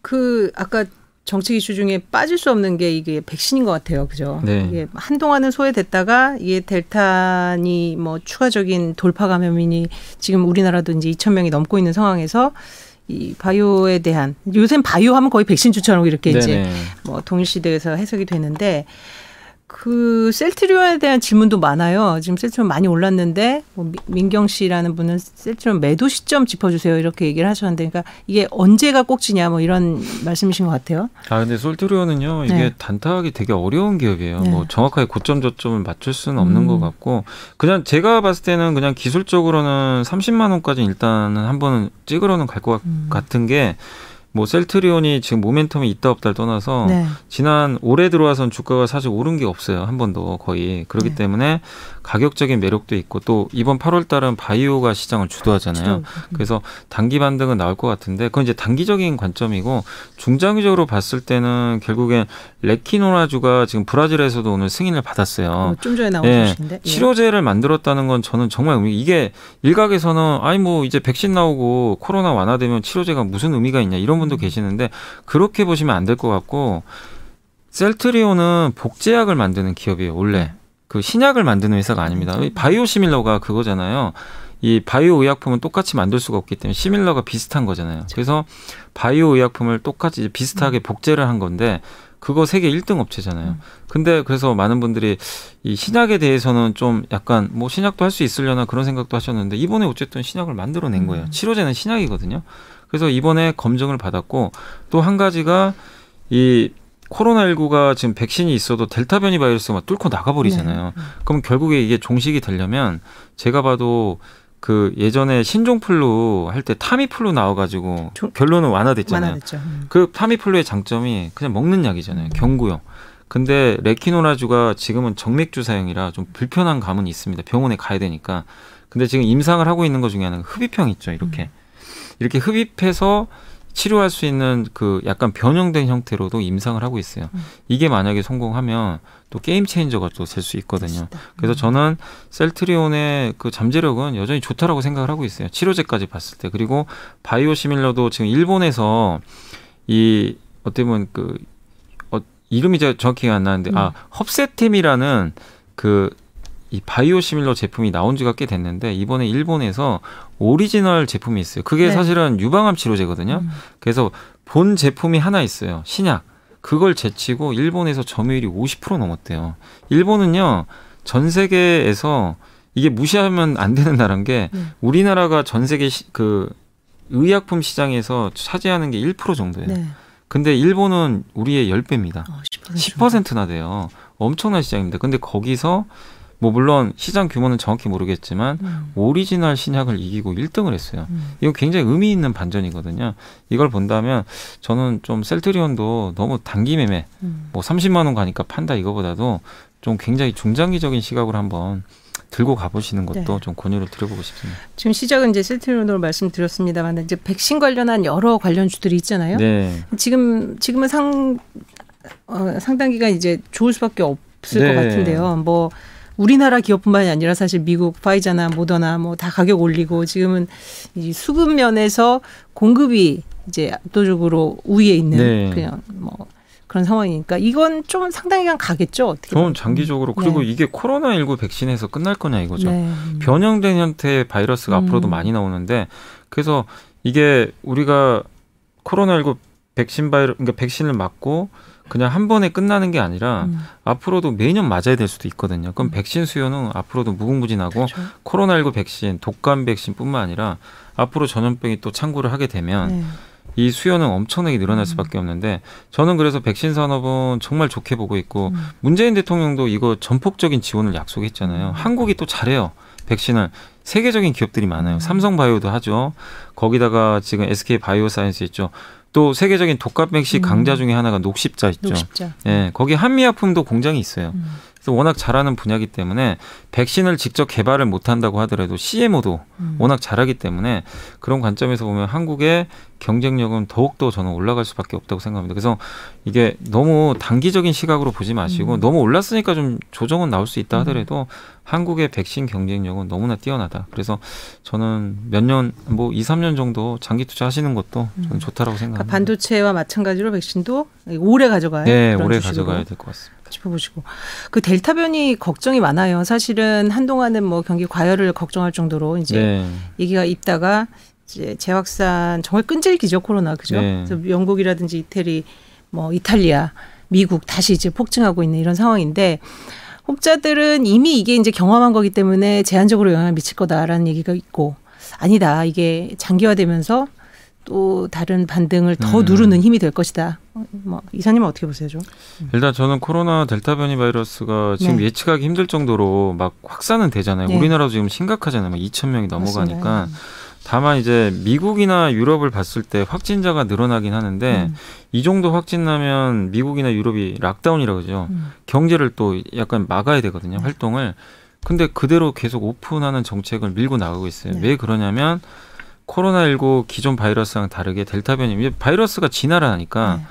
그 아까 정책 이슈 중에 빠질 수 없는 게 이게 백신인 것 같아요. 그죠? 네. 이게 한동안은 소외됐다가 이게 델타니 뭐 추가적인 돌파 감염이니 지금 우리나라도 이제 2,000명이 넘고 있는 상황에서 이 바이오에 대한 요새는 바이오 하면 거의 백신 주처럼 이렇게 이제 뭐 동일시대에서 해석이 되는데 그 셀트리온에 대한 질문도 많아요. 지금 셀트리온 많이 올랐는데 뭐 민경 씨라는 분은 셀트리온 매도 시점 짚어주세요. 이렇게 얘기를 하셨는데 그러니까 이게 언제가 꼭지냐 뭐 이런 말씀이신 것 같아요. 아 근데 셀트리온은요. 이게 네. 단타하기 되게 어려운 기업이에요. 네. 뭐 정확하게 고점 저점을 맞출 수는 없는 것 같고 그냥 제가 봤을 때는 그냥 기술적으로는 30만 원까지 일단은 한번 찍으러는 갈 것 같은 게 뭐 셀트리온이 지금 모멘텀이 있다 없다를 떠나서 네. 지난 올해 들어와선 주가가 사실 오른 게 없어요. 한 번도 거의. 그렇기 네. 때문에 가격적인 매력도 있고 또 이번 8월 달은 바이오가 시장을 주도하잖아요. 그래서 단기 반등은 나올 것 같은데 그건 이제 단기적인 관점이고 중장기적으로 봤을 때는 결국엔 레키노라주가 지금 브라질에서도 오늘 승인을 받았어요. 좀 전에 나온 소식인데. 예. 치료제를 만들었다는 건 저는 정말 의미 이게 일각에서는 아니 뭐 이제 백신 나오고 코로나 완화되면 치료제가 무슨 의미가 있냐 이런 분도 계시는데 그렇게 보시면 안 될 것 같고 셀트리온은 복제약을 만드는 기업이에요. 원래 그 신약을 만드는 회사가 아닙니다. 바이오시밀러가 그거잖아요. 이 바이오 의약품은 똑같이 만들 수가 없기 때문에 시밀러가 비슷한 거잖아요. 그래서 바이오 의약품을 똑같이 비슷하게 복제를 한 건데 그거 세계 1등 업체잖아요. 근데 그래서 많은 분들이 이 신약에 대해서는 좀 약간 뭐 신약도 할 수 있으려나 그런 생각도 하셨는데 이번에 어쨌든 신약을 만들어낸 거예요. 치료제는 신약이거든요. 그래서 이번에 검증을 받았고 또 한 가지가 이 코로나19가 지금 백신이 있어도 델타 변이 바이러스가 막 뚫고 나가버리잖아요. 네. 그럼 결국에 이게 종식이 되려면 제가 봐도 그 예전에 신종플루 할 때 타미플루 나와가지고 결론은 완화됐잖아요. 그 타미플루의 장점이 그냥 먹는 약이잖아요. 경구용. 근데 레키노라주가 지금은 정맥주 사용이라 좀 불편한 감은 있습니다. 병원에 가야 되니까. 근데 지금 임상을 하고 있는 것 중에 하나는 흡입형 있죠. 이렇게. 이렇게 흡입해서 치료할 수 있는 그 약간 변형된 형태로도 임상을 하고 있어요. 이게 만약에 성공하면 또 게임 체인저가 또 될 수 있거든요. 그래서 저는 셀트리온의 그 잠재력은 여전히 좋다라고 생각을 하고 있어요. 치료제까지 봤을 때. 그리고 바이오시밀러도 지금 일본에서 이 어떻게 보면 그 이름이 제가 정확히 안 나는데 헙세템이라는 그 이 바이오시밀러 제품이 나온 지가 꽤 됐는데 이번에 일본에서 오리지널 제품이 있어요. 그게 네. 사실은 유방암 치료제거든요. 그래서 본 제품이 하나 있어요. 신약. 그걸 제치고 일본에서 점유율이 50% 넘었대요. 일본은요. 전 세계에서 이게 무시하면 안 되는 나라인 게 우리나라가 전 세계 그 의약품 시장에서 차지하는 게 1% 정도예요. 네. 근데 일본은 우리의 10배입니다. 10%나 돼요. 엄청난 시장입니다. 근데 거기서 뭐 물론 시장 규모는 정확히 모르겠지만 오리지널 신약을 이기고 1등을 했어요. 이거 굉장히 의미 있는 반전이거든요. 이걸 본다면 저는 좀 셀트리온도 너무 단기 매매 뭐 30만 원 가니까 판다 이거보다도 좀 굉장히 중장기적인 시각으로 한번 들고 가보시는 것도 네. 좀 권유를 드려보고 싶습니다. 지금 시작은 이제 셀트리온으로 말씀드렸습니다만 이제 백신 관련한 여러 관련주들이 있잖아요. 네. 지금은 상당 기간 이제 좋을 수밖에 없을 네. 것 같은데요. 뭐 우리나라 기업뿐만이 아니라 사실 미국 파이자나 모더나 뭐 다 가격 올리고 지금은 이 수급 면에서 공급이 이제 압도적으로 우위에 있는 네. 그냥 뭐 그런 상황이니까 이건 좀 상당히 가겠죠. 어떻게 저는 장기적으로. 그리고 네. 이게 코로나19 백신에서 끝날 거냐 이거죠. 네. 변형된 형태의 바이러스가 앞으로도 많이 나오는데 그래서 이게 우리가 코로나19 그러니까 백신을 맞고 그냥 한 번에 끝나는 게 아니라 앞으로도 매년 맞아야 될 수도 있거든요. 그럼 백신 수요는 앞으로도 무궁무진하고 그렇죠. 코로나19 백신, 독감 백신뿐만 아니라 앞으로 전염병이 또 창구를 하게 되면 네. 이 수요는 엄청나게 늘어날 수밖에 없는데 저는 그래서 백신 산업은 정말 좋게 보고 있고 문재인 대통령도 이거 전폭적인 지원을 약속했잖아요. 한국이 또 잘해요. 백신을. 세계적인 기업들이 많아요. 삼성바이오도 하죠. 거기다가 지금 SK바이오사이언스 있죠. 또 세계적인 독감 백신 강자 중에 하나가 녹십자 있죠. 녹십자. 예, 거기 한미약품도 공장이 있어요. 그래서 워낙 잘하는 분야이기 때문에 백신을 직접 개발을 못한다고 하더라도 CMO도 워낙 잘하기 때문에 그런 관점에서 보면 한국의 경쟁력은 더욱더 저는 올라갈 수밖에 없다고 생각합니다. 그래서 이게 너무 단기적인 시각으로 보지 마시고 너무 올랐으니까 좀 조정은 나올 수 있다 하더라도 한국의 백신 경쟁력은 너무나 뛰어나다. 그래서 저는 몇 년, 뭐 2, 3년 정도 장기 투자하시는 것도 저는 좋다라고 생각합니다. 그러니까 반도체와 마찬가지로 백신도 오래 가져가야 네, 오래 가져가야 될 것 같습니다. 짚어보시고 그 델타 변이 걱정이 많아요. 사실은 한동안은 뭐 경기 과열을 걱정할 정도로 이제 네. 얘기가 있다가 이제 재확산 정말 끈질기죠 코로나 그죠? 네. 그래서 영국이라든지 이태리, 뭐 이탈리아, 미국 다시 이제 폭증하고 있는 이런 상황인데 혹자들은 이미 이게 이제 경험한 거기 때문에 제한적으로 영향을 미칠 거다라는 얘기가 있고 아니다 이게 장기화되면서 또 다른 반등을 더 누르는 힘이 될 것이다. 뭐 이사님은 어떻게 보세요? 좀? 일단 저는 코로나 델타 변이 바이러스가 지금 네. 예측하기 힘들 정도로 막 확산은 되잖아요. 네. 우리나라도 지금 심각하잖아요. 막 2,000명이 넘어가니까. 맞습니다. 다만 이제 미국이나 유럽을 봤을 때 확진자가 늘어나긴 하는데 이 정도 확진 나면 미국이나 유럽이 락다운이라고 그러죠. 경제를 또 약간 막아야 되거든요. 네. 활동을. 근데 그대로 계속 오픈하는 정책을 밀고 나가고 있어요. 네. 왜 그러냐면 코로나19 기존 바이러스랑 다르게 델타 변이 바이러스가 진화를 하니까 네.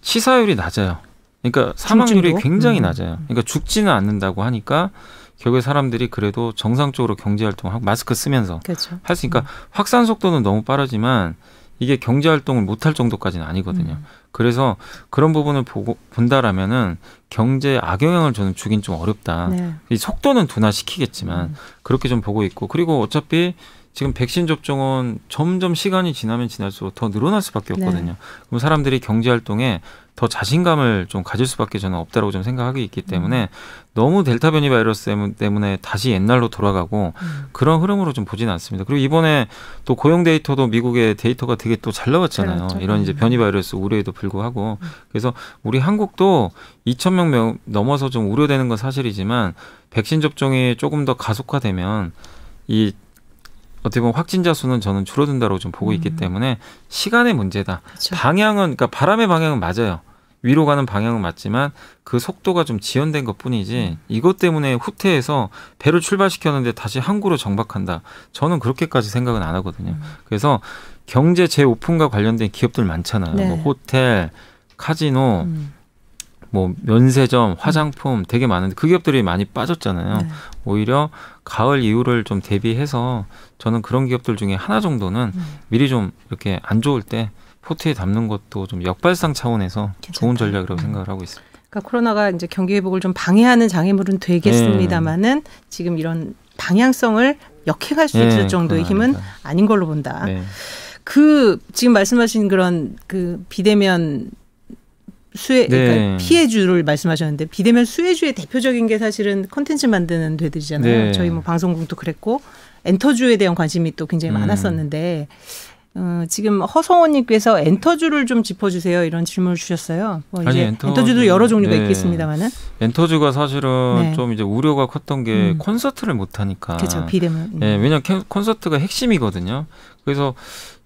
치사율이 낮아요. 그러니까 사망률이 굉장히 낮아요. 그러니까 죽지는 않는다고 하니까 결국에 사람들이 그래도 정상적으로 경제활동하고 마스크 쓰면서 그렇죠. 할 수 있으니까 확산 속도는 너무 빠르지만 이게 경제활동을 못할 정도까지는 아니거든요. 그래서 그런 부분을 본다라면은 경제 악영향을 저는 주긴 좀 어렵다. 네. 이 속도는 둔화시키겠지만 그렇게 좀 보고 있고 그리고 어차피 지금 백신 접종은 점점 시간이 지나면 지날수록 더 늘어날 수밖에 없거든요. 네. 그럼 사람들이 경제활동에 더 자신감을 좀 가질 수밖에 저는 없다고 좀 생각하기 있기 때문에 너무 델타 변이 바이러스 때문에 다시 옛날로 돌아가고 그런 흐름으로 좀 보지는 않습니다. 그리고 이번에 또 고용 데이터도 미국의 데이터가 되게 또 잘 나왔잖아요. 그렇죠. 이런 이제 변이 바이러스 우려에도 불구하고 그래서 우리 한국도 2,000명 넘어서 좀 우려되는 건 사실이지만 백신 접종이 조금 더 가속화되면 이 어떻게 보면 확진자 수는 저는 줄어든다고 좀 보고 있기 때문에 시간의 문제다. 그렇죠. 방향은 그러니까 바람의 방향은 맞아요. 위로 가는 방향은 맞지만 그 속도가 좀 지연된 것뿐이지 이것 때문에 후퇴해서 배를 출발시켰는데 다시 항구로 정박한다. 저는 그렇게까지 생각은 안 하거든요. 그래서 경제 재오픈과 관련된 기업들 많잖아요. 네. 뭐 호텔, 카지노, 뭐 면세점, 화장품 되게 많은데 그 기업들이 많이 빠졌잖아요. 네. 오히려 가을 이후를 좀 대비해서 저는 그런 기업들 중에 하나 정도는 미리 좀 이렇게 안 좋을 때 포트에 담는 것도 좀 역발상 차원에서 괜찮다. 좋은 전략이라고 생각을 하고 있습니다. 그러니까 코로나가 이제 경기 회복을 좀 방해하는 장애물은 되겠습니다만은 네. 지금 이런 방향성을 역행할 수 있을 네, 정도의 힘은 아니다. 아닌 걸로 본다. 네. 그 지금 말씀하신 그런 그 비대면 수혜, 그러니까 네. 피해주를 말씀하셨는데 비대면 수혜주의 대표적인 게 사실은 콘텐츠 만드는 데들이잖아요. 네. 저희 뭐 방송국도 그랬고 엔터주에 대한 관심이 또 굉장히 많았었는데 지금 허성원님께서 엔터주를 좀 짚어주세요 이런 질문을 주셨어요. 뭐 아니, 이제 엔터주도 여러 종류가 네. 있겠습니다만은 엔터주가 사실은 네. 좀 이제 우려가 컸던 게 콘서트를 못 하니까. 그렇죠. 비대면. 네, 왜냐하면 콘서트가 핵심이거든요. 그래서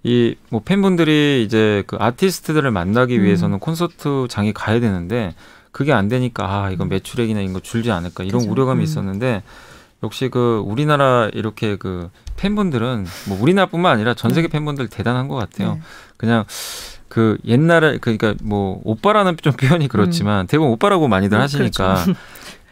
이 뭐 팬분들이 이제 그 아티스트들을 만나기 위해서는 콘서트장에 가야 되는데 그게 안 되니까 아 이건 매출액이나 이런 거 줄지 않을까 이런 그렇죠. 우려감이 있었는데 역시 그 우리나라 이렇게 그 팬분들은 뭐 우리나라뿐만 아니라 전 세계 팬분들 대단한 것 같아요. 네. 그냥 그 옛날에 그러니까 뭐 오빠라는 좀 표현이 그렇지만 대부분 오빠라고 많이들 하시니까 그렇죠.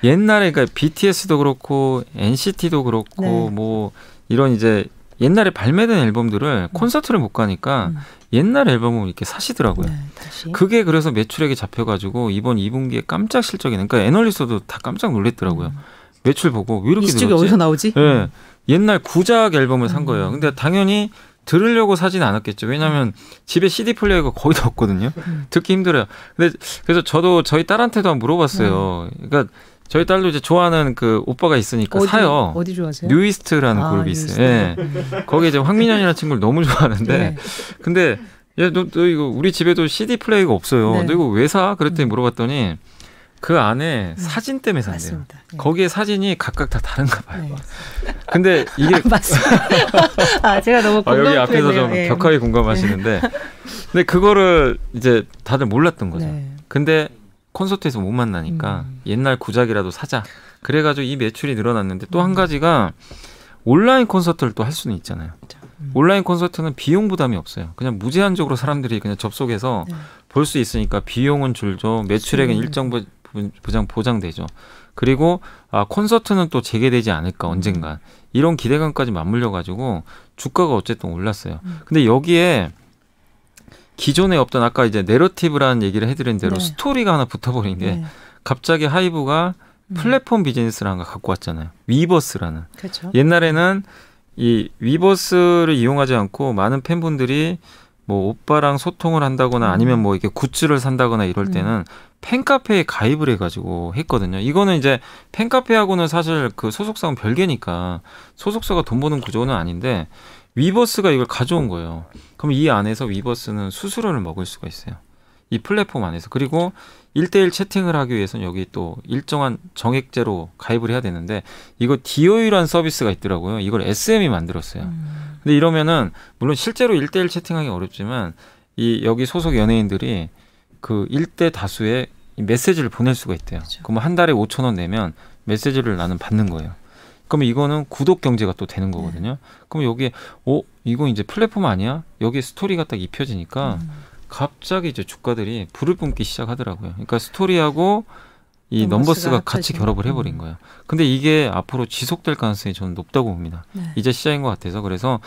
옛날에 그러니까 BTS도 그렇고 NCT도 그렇고 네. 뭐 이런 이제 옛날에 발매된 앨범들을 콘서트를 못 가니까 옛날 앨범을 이렇게 사시더라고요. 네, 그게 그래서 매출액이 잡혀가지고 이번 2분기에 깜짝 실적이 그러니까 애널리스트도 다 깜짝 놀랐더라고요. 매출 보고 왜 이렇게 늘었지? 이 실적이 어디서 나오지? 네. 옛날 구작 앨범을 산 거예요. 근데 당연히 들으려고 사진 않았겠죠. 왜냐하면 집에 CD 플레이어가 거의 다 없거든요. 듣기 힘들어요. 근데 그래서 저도 저희 딸한테도 물어봤어요. 그러니까 저희 딸도 이제 좋아하는 그 오빠가 있으니까 사요. 어디 좋아하세요? 뉴이스트라는 그룹이 있어요. 예. 거기에 이제 황민현이라는 친구를 너무 좋아하는데, 네. 근데 야, 너 이거 우리 집에도 CD 플레이어가 없어요. 네. 너 이거 왜 사? 그랬더니 물어봤더니. 그 안에 사진 때문에 산대요. 예. 거기에 사진이 각각 다 다른가 봐요. 네. 근데 이게 맞습니다. 제가 너무 공감. 여기 앞에서 좀 네. 격하게 공감하시는데, 네. 근데 그거를 이제 다들 몰랐던 거죠. 네. 근데 콘서트에서 못 만나니까 옛날 구작이라도 사자. 그래가지고 이 매출이 늘어났는데 또 한 가지가 온라인 콘서트를 또 할 수는 있잖아요. 온라인 콘서트는 비용 부담이 없어요. 그냥 무제한적으로 사람들이 그냥 접속해서 네. 볼 수 있으니까 비용은 줄죠. 매출액은 일정 보장되죠. 그리고 콘서트는 또 재개되지 않을까 언젠간. 이런 기대감까지 맞물려 가지고 주가가 어쨌든 올랐어요. 근데 여기에 기존에 없던 아까 이제 내러티브라는 얘기를 해드린 대로 네. 스토리가 하나 붙어버린 게 네. 갑자기 하이브가 플랫폼 비즈니스라는 걸 갖고 왔잖아요. 위버스라는. 그렇죠. 옛날에는 이 위버스를 이용하지 않고 많은 팬분들이 뭐 오빠랑 소통을 한다거나 아니면 뭐 이렇게 굿즈를 산다거나 이럴 때는 팬카페에 가입을 해가지고 했거든요. 이거는 이제 팬카페하고는 사실 그 소속사는 별개니까 소속사가 돈 버는 구조는 아닌데 위버스가 이걸 가져온 거예요. 그럼 이 안에서 위버스는 수수료를 먹을 수가 있어요. 이 플랫폼 안에서. 그리고 1대1 채팅을 하기 위해서는 여기 또 일정한 정액제로 가입을 해야 되는데 이거 DOU라는 서비스가 있더라고요. 이걸 SM이 만들었어요. 근데 이러면은 물론 실제로 1대1 채팅하기 어렵지만 이 여기 소속 연예인들이 그 1대 다수의 메시지를 보낼 수가 있대요. 그렇죠. 그럼 한 달에 5,000원 내면 메시지를 나는 받는 거예요. 그럼 이거는 구독 경제가 또 되는 거거든요. 그럼 여기에 이거 이제 플랫폼 아니야? 여기 스토리가 딱 입혀지니까 갑자기 이제 주가들이 불을 뿜기 시작하더라고요. 그러니까 스토리하고 이 넘버스가 같이 결합을 해버린 거예요. 근데 이게 앞으로 지속될 가능성이 저는 높다고 봅니다. 네. 이제 시작인 것 같아서. 그래서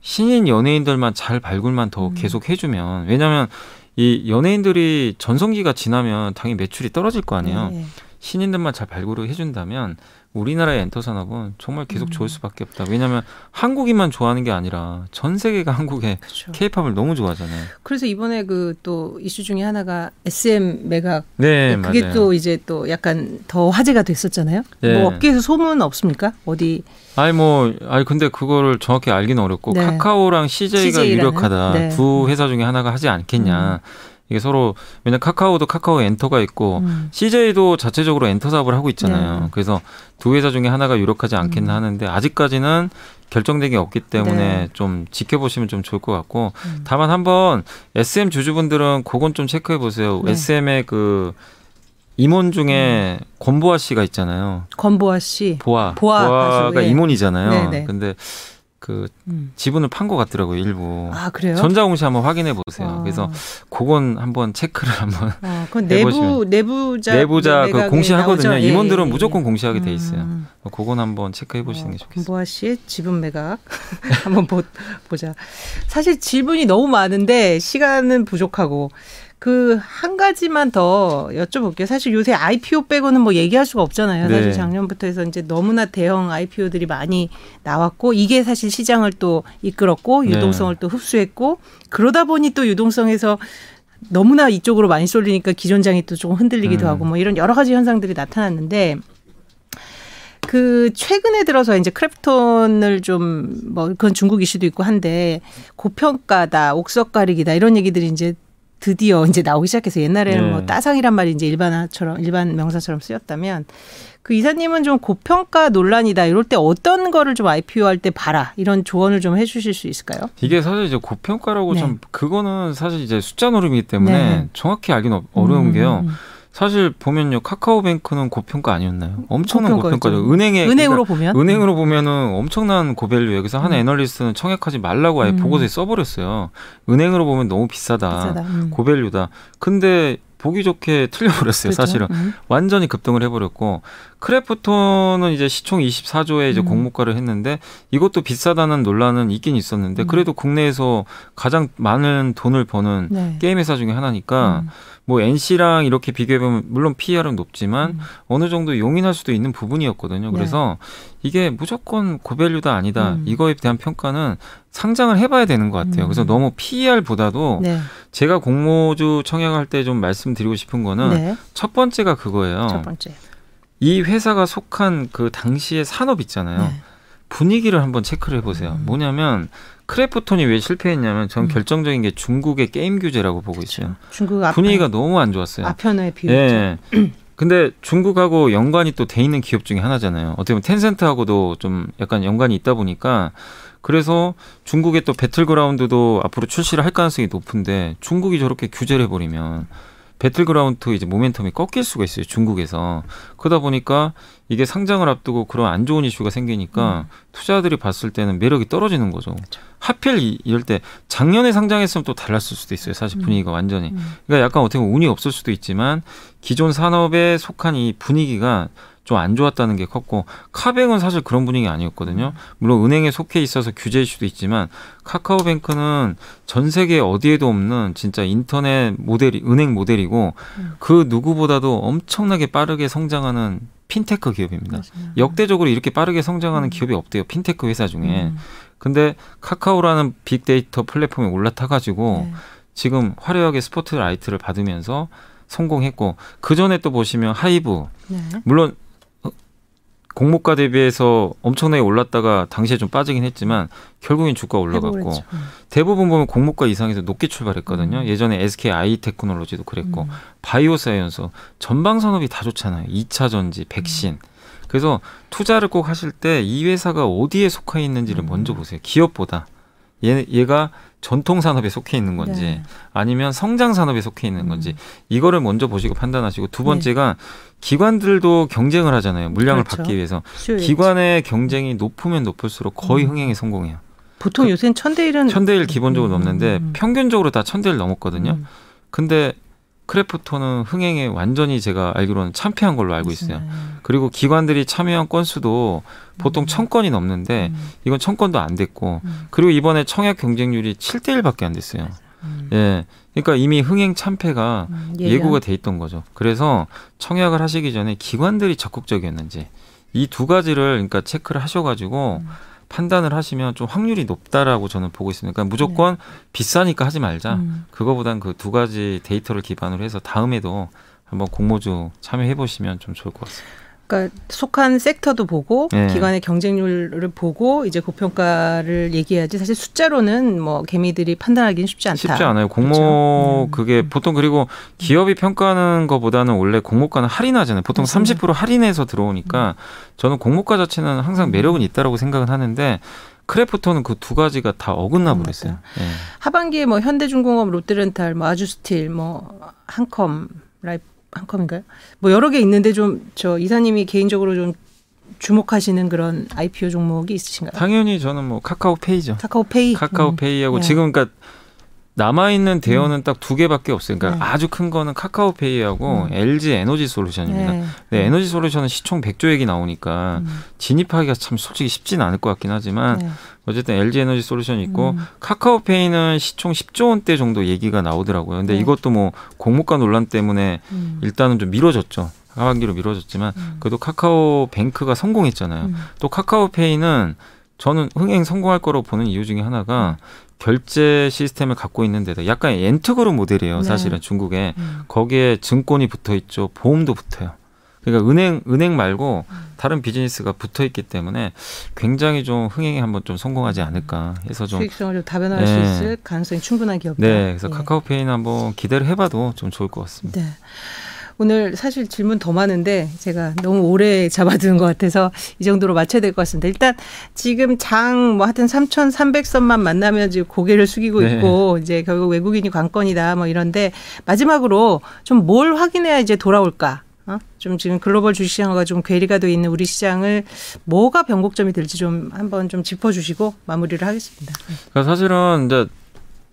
신인 연예인들만 잘 발굴만 더 계속 해주면, 왜냐하면 이 연예인들이 전성기가 지나면 당연히 매출이 떨어질 거 아니에요. 네. 신인들만 잘 발굴을 해준다면 우리나라의 엔터 산업은 정말 계속 좋을 수밖에 없다. 왜냐하면 한국인만 좋아하는 게 아니라 전 세계가 한국의 케이팝을 너무 좋아하잖아요. 그래서 이번에 그 또 이슈 중에 하나가 SM 매각. 네, 그게 맞아요. 또 이제 또 약간 더 화제가 됐었잖아요. 네. 뭐 업계에서 소문 없습니까? 어디? 아니 근데 그거를 정확히 알기는 어렵고 네. 카카오랑 CJ가 유력하다. 네. 두 회사 중에 하나가 하지 않겠냐. 이게 서로, 왜냐면 카카오도 카카오 엔터가 있고 CJ도 자체적으로 엔터 사업을 하고 있잖아요. 네. 그래서 두 회사 중에 하나가 유력하지 않겠나 하는데 아직까지는 결정된 게 없기 때문에 네. 좀 지켜보시면 좀 좋을 것 같고 다만 한번 SM 주주분들은 그건 좀 체크해 보세요. 네. SM의 그 임원 중에 권보아 씨가 있잖아요. 권보아 씨. 보아가 예. 임원이잖아요. 네, 네. 근데 그 지분을 판 것 같더라고요, 일부. 아, 그래요? 전자공시 한번 확인해 보세요. 그래서 그건 한번 체크를 한번 그건 해보시면. 내부자 그 공시하거든요. 예, 임원들은 예, 무조건 공시하게 돼 있어요. 그건 한번 체크해 보시는 게 좋겠어요. 권보아 씨의 지분 매각 한번 보자. 사실 질문이 너무 많은데 시간은 부족하고 그 한 가지만 더 여쭤볼게요. 사실 요새 IPO 빼고는 뭐 얘기할 수가 없잖아요. 네. 사실 작년부터 해서 이제 너무나 대형 IPO들이 많이 나왔고 이게 사실 시장을 또 이끌었고 유동성을 네. 또 흡수했고 그러다 보니 또 유동성에서 너무나 이쪽으로 많이 쏠리니까 기존장이 또 조금 흔들리기도 하고 뭐 이런 여러 가지 현상들이 나타났는데 그 최근에 들어서 이제 크래프톤을 좀 뭐 그건 중국 이슈도 있고 한데 고평가다, 옥석 가리기다 이런 얘기들이 이제 드디어 이제 나오기 시작해서 옛날에는 네. 뭐 따상이란 말이 이제 일반 명사처럼 쓰였다면 그 이사님은 좀 고평가 논란이다 이럴 때 어떤 거를 좀 IPO 할 때 봐라 이런 조언을 좀 해주실 수 있을까요? 이게 사실 이제 고평가라고 네. 좀 그거는 사실 이제 숫자 노름이기 때문에 네. 정확히 알기는 어려운 게요. 사실 보면요 카카오뱅크는 고평가 아니었나요? 엄청난 고평가죠. 은행으로 그러니까 보면 은행으로 보면은 엄청난 고밸류. 여기서 한 애널리스트는 청약하지 말라고 아예 보고서에 써버렸어요. 은행으로 보면 너무 비싸다. 고밸류다. 근데 보기 좋게 틀려버렸어요. 그렇죠? 사실은 완전히 급등을 해버렸고 크래프톤은 이제 시총 24조에 이제 공모가를 했는데 이것도 비싸다는 논란은 있긴 있었는데 그래도 국내에서 가장 많은 돈을 버는 네. 게임 회사 중에 하나니까. 뭐 NC랑 이렇게 비교해보면 물론 PER은 높지만 어느 정도 용인할 수도 있는 부분이었거든요. 그래서 네. 이게 무조건 고밸류다 아니다. 이거에 대한 평가는 상장을 해봐야 되는 것 같아요. 그래서 너무 PER보다도 네. 제가 공모주 청약할 때 좀 말씀드리고 싶은 거는 네. 첫 번째가 그거예요. 첫 번째. 이 회사가 속한 그 당시의 산업 있잖아요. 네. 분위기를 한번 체크를 해보세요. 뭐냐면 크래프톤이 왜 실패했냐면 전 결정적인 게 중국의 게임 규제라고 보고 그렇죠. 있어요. 중국 앞에, 분위기가 너무 안 좋았어요. 아편의 비유죠. 네. 근데 중국하고 연관이 또 돼 있는 기업 중에 하나잖아요. 어떻게 보면 텐센트하고도 좀 약간 연관이 있다 보니까 그래서 중국의 또 배틀그라운드도 앞으로 출시를 할 가능성이 높은데 중국이 저렇게 규제를 해버리면 배틀그라운드 이제 모멘텀이 꺾일 수가 있어요. 중국에서. 그러다 보니까 이게 상장을 앞두고 그런 안 좋은 이슈가 생기니까 투자자들이 봤을 때는 매력이 떨어지는 거죠. 그렇죠. 하필 이럴 때 작년에 상장했으면 또 달랐을 수도 있어요. 사실 분위기가 완전히. 그러니까 약간 어떻게 보면 운이 없을 수도 있지만 기존 산업에 속한 이 분위기가 좀 안 좋았다는 게 컸고 카뱅은 사실 그런 분위기 아니었거든요. 물론 은행에 속해 있어서 규제일 수도 있지만 카카오뱅크는 전 세계 어디에도 없는 진짜 인터넷 모델이 은행 모델이고 그 누구보다도 엄청나게 빠르게 성장하는 핀테크 기업입니다. 맞아요. 역대적으로 이렇게 빠르게 성장하는 기업이 없대요. 핀테크 회사 중에. 근데 카카오라는 빅데이터 플랫폼에 올라타가지고 네. 지금 화려하게 스포트라이트를 받으면서 성공했고 그 전에 또 보시면 하이브. 네. 물론 공모가 대비해서 엄청나게 올랐다가 당시에 좀 빠지긴 했지만 결국엔 주가 올라갔고 대부분 보면 공모가 이상에서 높게 출발했거든요. 예전에 SKI 테크놀로지도 그랬고 바이오사이언스 전방산업이 다 좋잖아요. 2차전지, 백신. 그래서 투자를 꼭 하실 때 이 회사가 어디에 속해 있는지를 먼저 보세요. 기업보다. 얘가 전통산업에 속해 있는 건지 네. 아니면 성장산업에 속해 있는 건지 이거를 먼저 보시고 판단하시고 두 번째가 네. 기관들도 경쟁을 하잖아요. 물량을 그렇죠. 받기 위해서. 기관의 경쟁이 높으면 높을수록 거의 흥행에 성공해요. 보통 요새는 1000대1은. 1000대1 기본적으로 넘는데 평균적으로 다 1000대1 넘었거든요. 근데 크래프톤은 흥행에 완전히 제가 알기로는 참패한 걸로 알고 있어요. 네. 그리고 기관들이 참여한 건수도 보통 1000건이 넘는데 이건 1000건도 안 됐고 그리고 이번에 청약 경쟁률이 7대1밖에 안 됐어요. 예, 그러니까 이미 흥행 참패가 예고가 돼 있던 거죠. 그래서 청약을 하시기 전에 기관들이 적극적이었는지 이 두 가지를 그러니까 체크를 하셔가지고 판단을 하시면 좀 확률이 높다라고 저는 보고 있습니다. 그러니까 무조건 네. 비싸니까 하지 말자. 그거보단 그 두 가지 데이터를 기반으로 해서 다음에도 한번 공모주 참여해 보시면 좀 좋을 것 같습니다. 그러니까 속한 섹터도 보고 네. 기관의 경쟁률을 보고 이제 고평가를 얘기해야지 사실 숫자로는 뭐 개미들이 판단하기는 쉽지 않다. 쉽지 않아요. 공모 그렇죠? 그게 보통 그리고 기업이 평가하는 것보다는 원래 공모가는 할인하잖아요. 보통 30% 할인해서 들어오니까 저는 공모가 자체는 항상 매력은 있다라고 생각은 하는데 크래프톤은 그 두 가지가 다 어긋나 버렸어요. 네. 하반기에 뭐 현대중공업, 롯데렌탈, 뭐 아주스틸, 뭐 한컴, 라이프 한컴인가요? 뭐 여러 개 있는데 좀 저 이사님이 개인적으로 좀 주목하시는 그런 IPO 종목이 있으신가요? 당연히 저는 뭐 카카오페이죠. 카카오페이. 카카오페이하고 네. 지금 그러니까 남아있는 대여는 딱 두 개밖에 없어요. 그러니까 네. 아주 큰 거는 카카오페이하고 LG 에너지 솔루션입니다. 네. 네, 에너지 솔루션은 시총 100조 얘기 나오니까 진입하기가 참 솔직히 쉽진 않을 것 같긴 하지만 네. 어쨌든 LG 에너지 솔루션이 있고 카카오페이는 시총 10조 원대 정도 얘기가 나오더라고요. 근데 네. 이것도 뭐 공모가 논란 때문에 일단은 좀 미뤄졌죠. 하반기로 미뤄졌지만 그래도 카카오뱅크가 성공했잖아요. 또 카카오페이는 저는 흥행 성공할 거로 보는 이유 중에 하나가 결제 시스템을 갖고 있는 데다 약간 엔트그룹 모델이에요. 네. 사실은 중국에. 거기에 증권이 붙어있죠. 보험도 붙어요. 그러니까 은행 말고 다른 비즈니스가 붙어있기 때문에 굉장히 좀 흥행에 한번 좀 성공하지 않을까 해서 좀 수익성을 좀 다변화할 네. 수 있을 가능성이 충분한 기업들. 네. 그래서 예. 카카오페이는 한번 기대를 해봐도 좀 좋을 것 같습니다. 네. 오늘 사실 질문 더 많은데 제가 너무 오래 잡아둔 것 같아서 이 정도로 마쳐야 될 것 같습니다. 일단 지금 장 뭐 하여튼 3,300선만 만나면 지금 고개를 숙이고 네. 있고 이제 결국 외국인이 관건이다 뭐 이런데 마지막으로 좀 뭘 확인해야 이제 돌아올까? 좀 지금 글로벌 주식시장과 좀 괴리가 돼 있는 우리 시장을 뭐가 변곡점이 될지 좀 한번 좀 짚어주시고 마무리를 하겠습니다. 그러니까 사실은 이제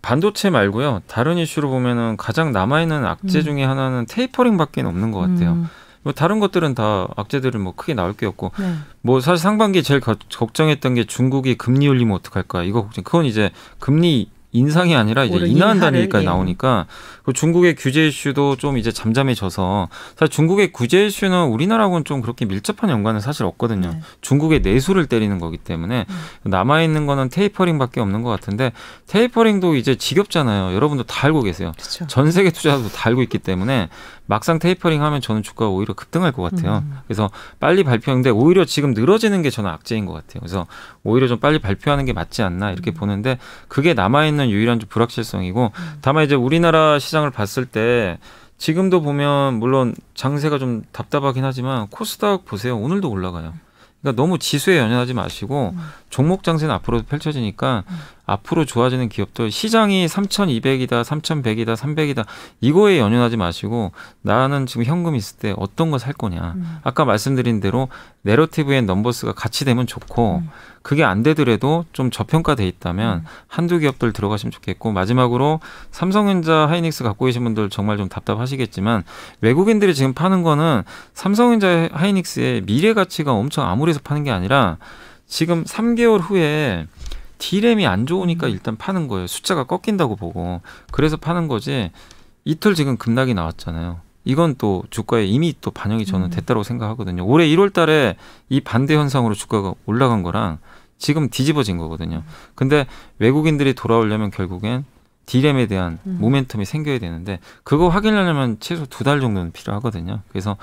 반도체 말고요. 다른 이슈로 보면은 가장 남아있는 악재 중에 하나는 테이퍼링밖에 없는 것 같아요. 뭐 다른 것들은 다 악재들은 뭐 크게 나올 게 없고 네. 뭐 사실 상반기 제일 걱정했던 게 중국이 금리 올리면 어떡할까 이거 걱정. 그건 이제 금리 인상이 아니라 이제 인하한다는 얘기까지 나오니까 중국의 규제 이슈도 좀 이제 잠잠해져서, 사실 중국의 규제 이슈는 우리나라하고는 좀 그렇게 밀접한 연관은 사실 없거든요. 네. 중국의 내수를 때리는 거기 때문에 남아있는 거는 테이퍼링밖에 없는 것 같은데, 테이퍼링도 이제 지겹잖아요. 여러분도 다 알고 계세요. 그렇죠. 전 세계 투자도 다 알고 있기 때문에 막상 테이퍼링 하면 저는 주가가 오히려 급등할 것 같아요. 그래서 빨리 발표하는데 오히려 지금 늘어지는 게 저는 악재인 것 같아요. 그래서 오히려 좀 빨리 발표하는 게 맞지 않나 이렇게 보는데, 그게 남아있는 유일한 좀 불확실성이고, 다만 이제 우리나라 시장을 봤을 때 지금도 보면 물론 장세가 좀 답답하긴 하지만 코스닥 보세요. 오늘도 올라가요. 그러니까 너무 지수에 연연하지 마시고 종목 장세는 앞으로도 펼쳐지니까 앞으로 좋아지는 기업들, 시장이 3200이다 3100이다 300이다 이거에 연연하지 마시고 나는 지금 현금 있을 때 어떤 거 살 거냐, 아까 말씀드린 대로 내러티브 앤 넘버스가 같이 되면 좋고 그게 안 되더라도 좀 저평가돼 있다면 한두 기업들 들어가시면 좋겠고, 마지막으로 삼성전자 하이닉스 갖고 계신 분들 정말 좀 답답하시겠지만 외국인들이 지금 파는 거는 삼성전자 하이닉스의 미래 가치가 엄청 암울해서 파는 게 아니라 지금 3개월 후에 D램이 안 좋으니까 일단 파는 거예요. 숫자가 꺾인다고 보고. 그래서 파는 거지. 이틀 지금 급락이 나왔잖아요. 이건 또 주가에 이미 또 반영이 저는 됐다고 생각하거든요. 올해 1월 달에 이 반대 현상으로 주가가 올라간 거랑 지금 뒤집어진 거거든요. 근데 외국인들이 돌아오려면 결국엔 D램에 대한 모멘텀이 생겨야 되는데, 그거 확인하려면 최소 2달 정도는 필요하거든요. 그래서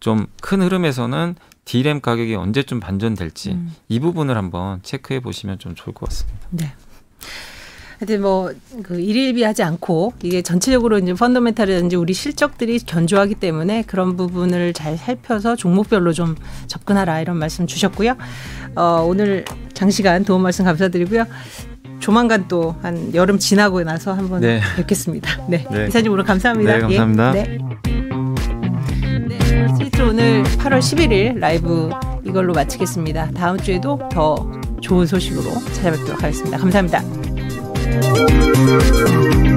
좀 큰 흐름에서는 D램 가격이 언제쯤 반전될지 이 부분을 한번 체크해 보시면 좀 좋을 것 같습니다. 네. 하여튼 뭐 그 일일비하지 않고 이게 전체적으로 이제 펀더멘탈이라든지 우리 실적들이 견조하기 때문에 그런 부분을 잘 살펴서 종목별로 좀 접근하라 이런 말씀 주셨고요. 오늘 장시간 도움 말씀 감사드리고요. 조만간 또 한 여름 지나고 나서 한번 네. 뵙겠습니다. 네. 네. 이사님 오늘 감사합니다. 네, 감사합니다. 예. 네. 실제 오늘 8월 11일 라이브 이걸로 마치겠습니다. 다음 주에도 더 좋은 소식으로 찾아뵙도록 하겠습니다. 감사합니다.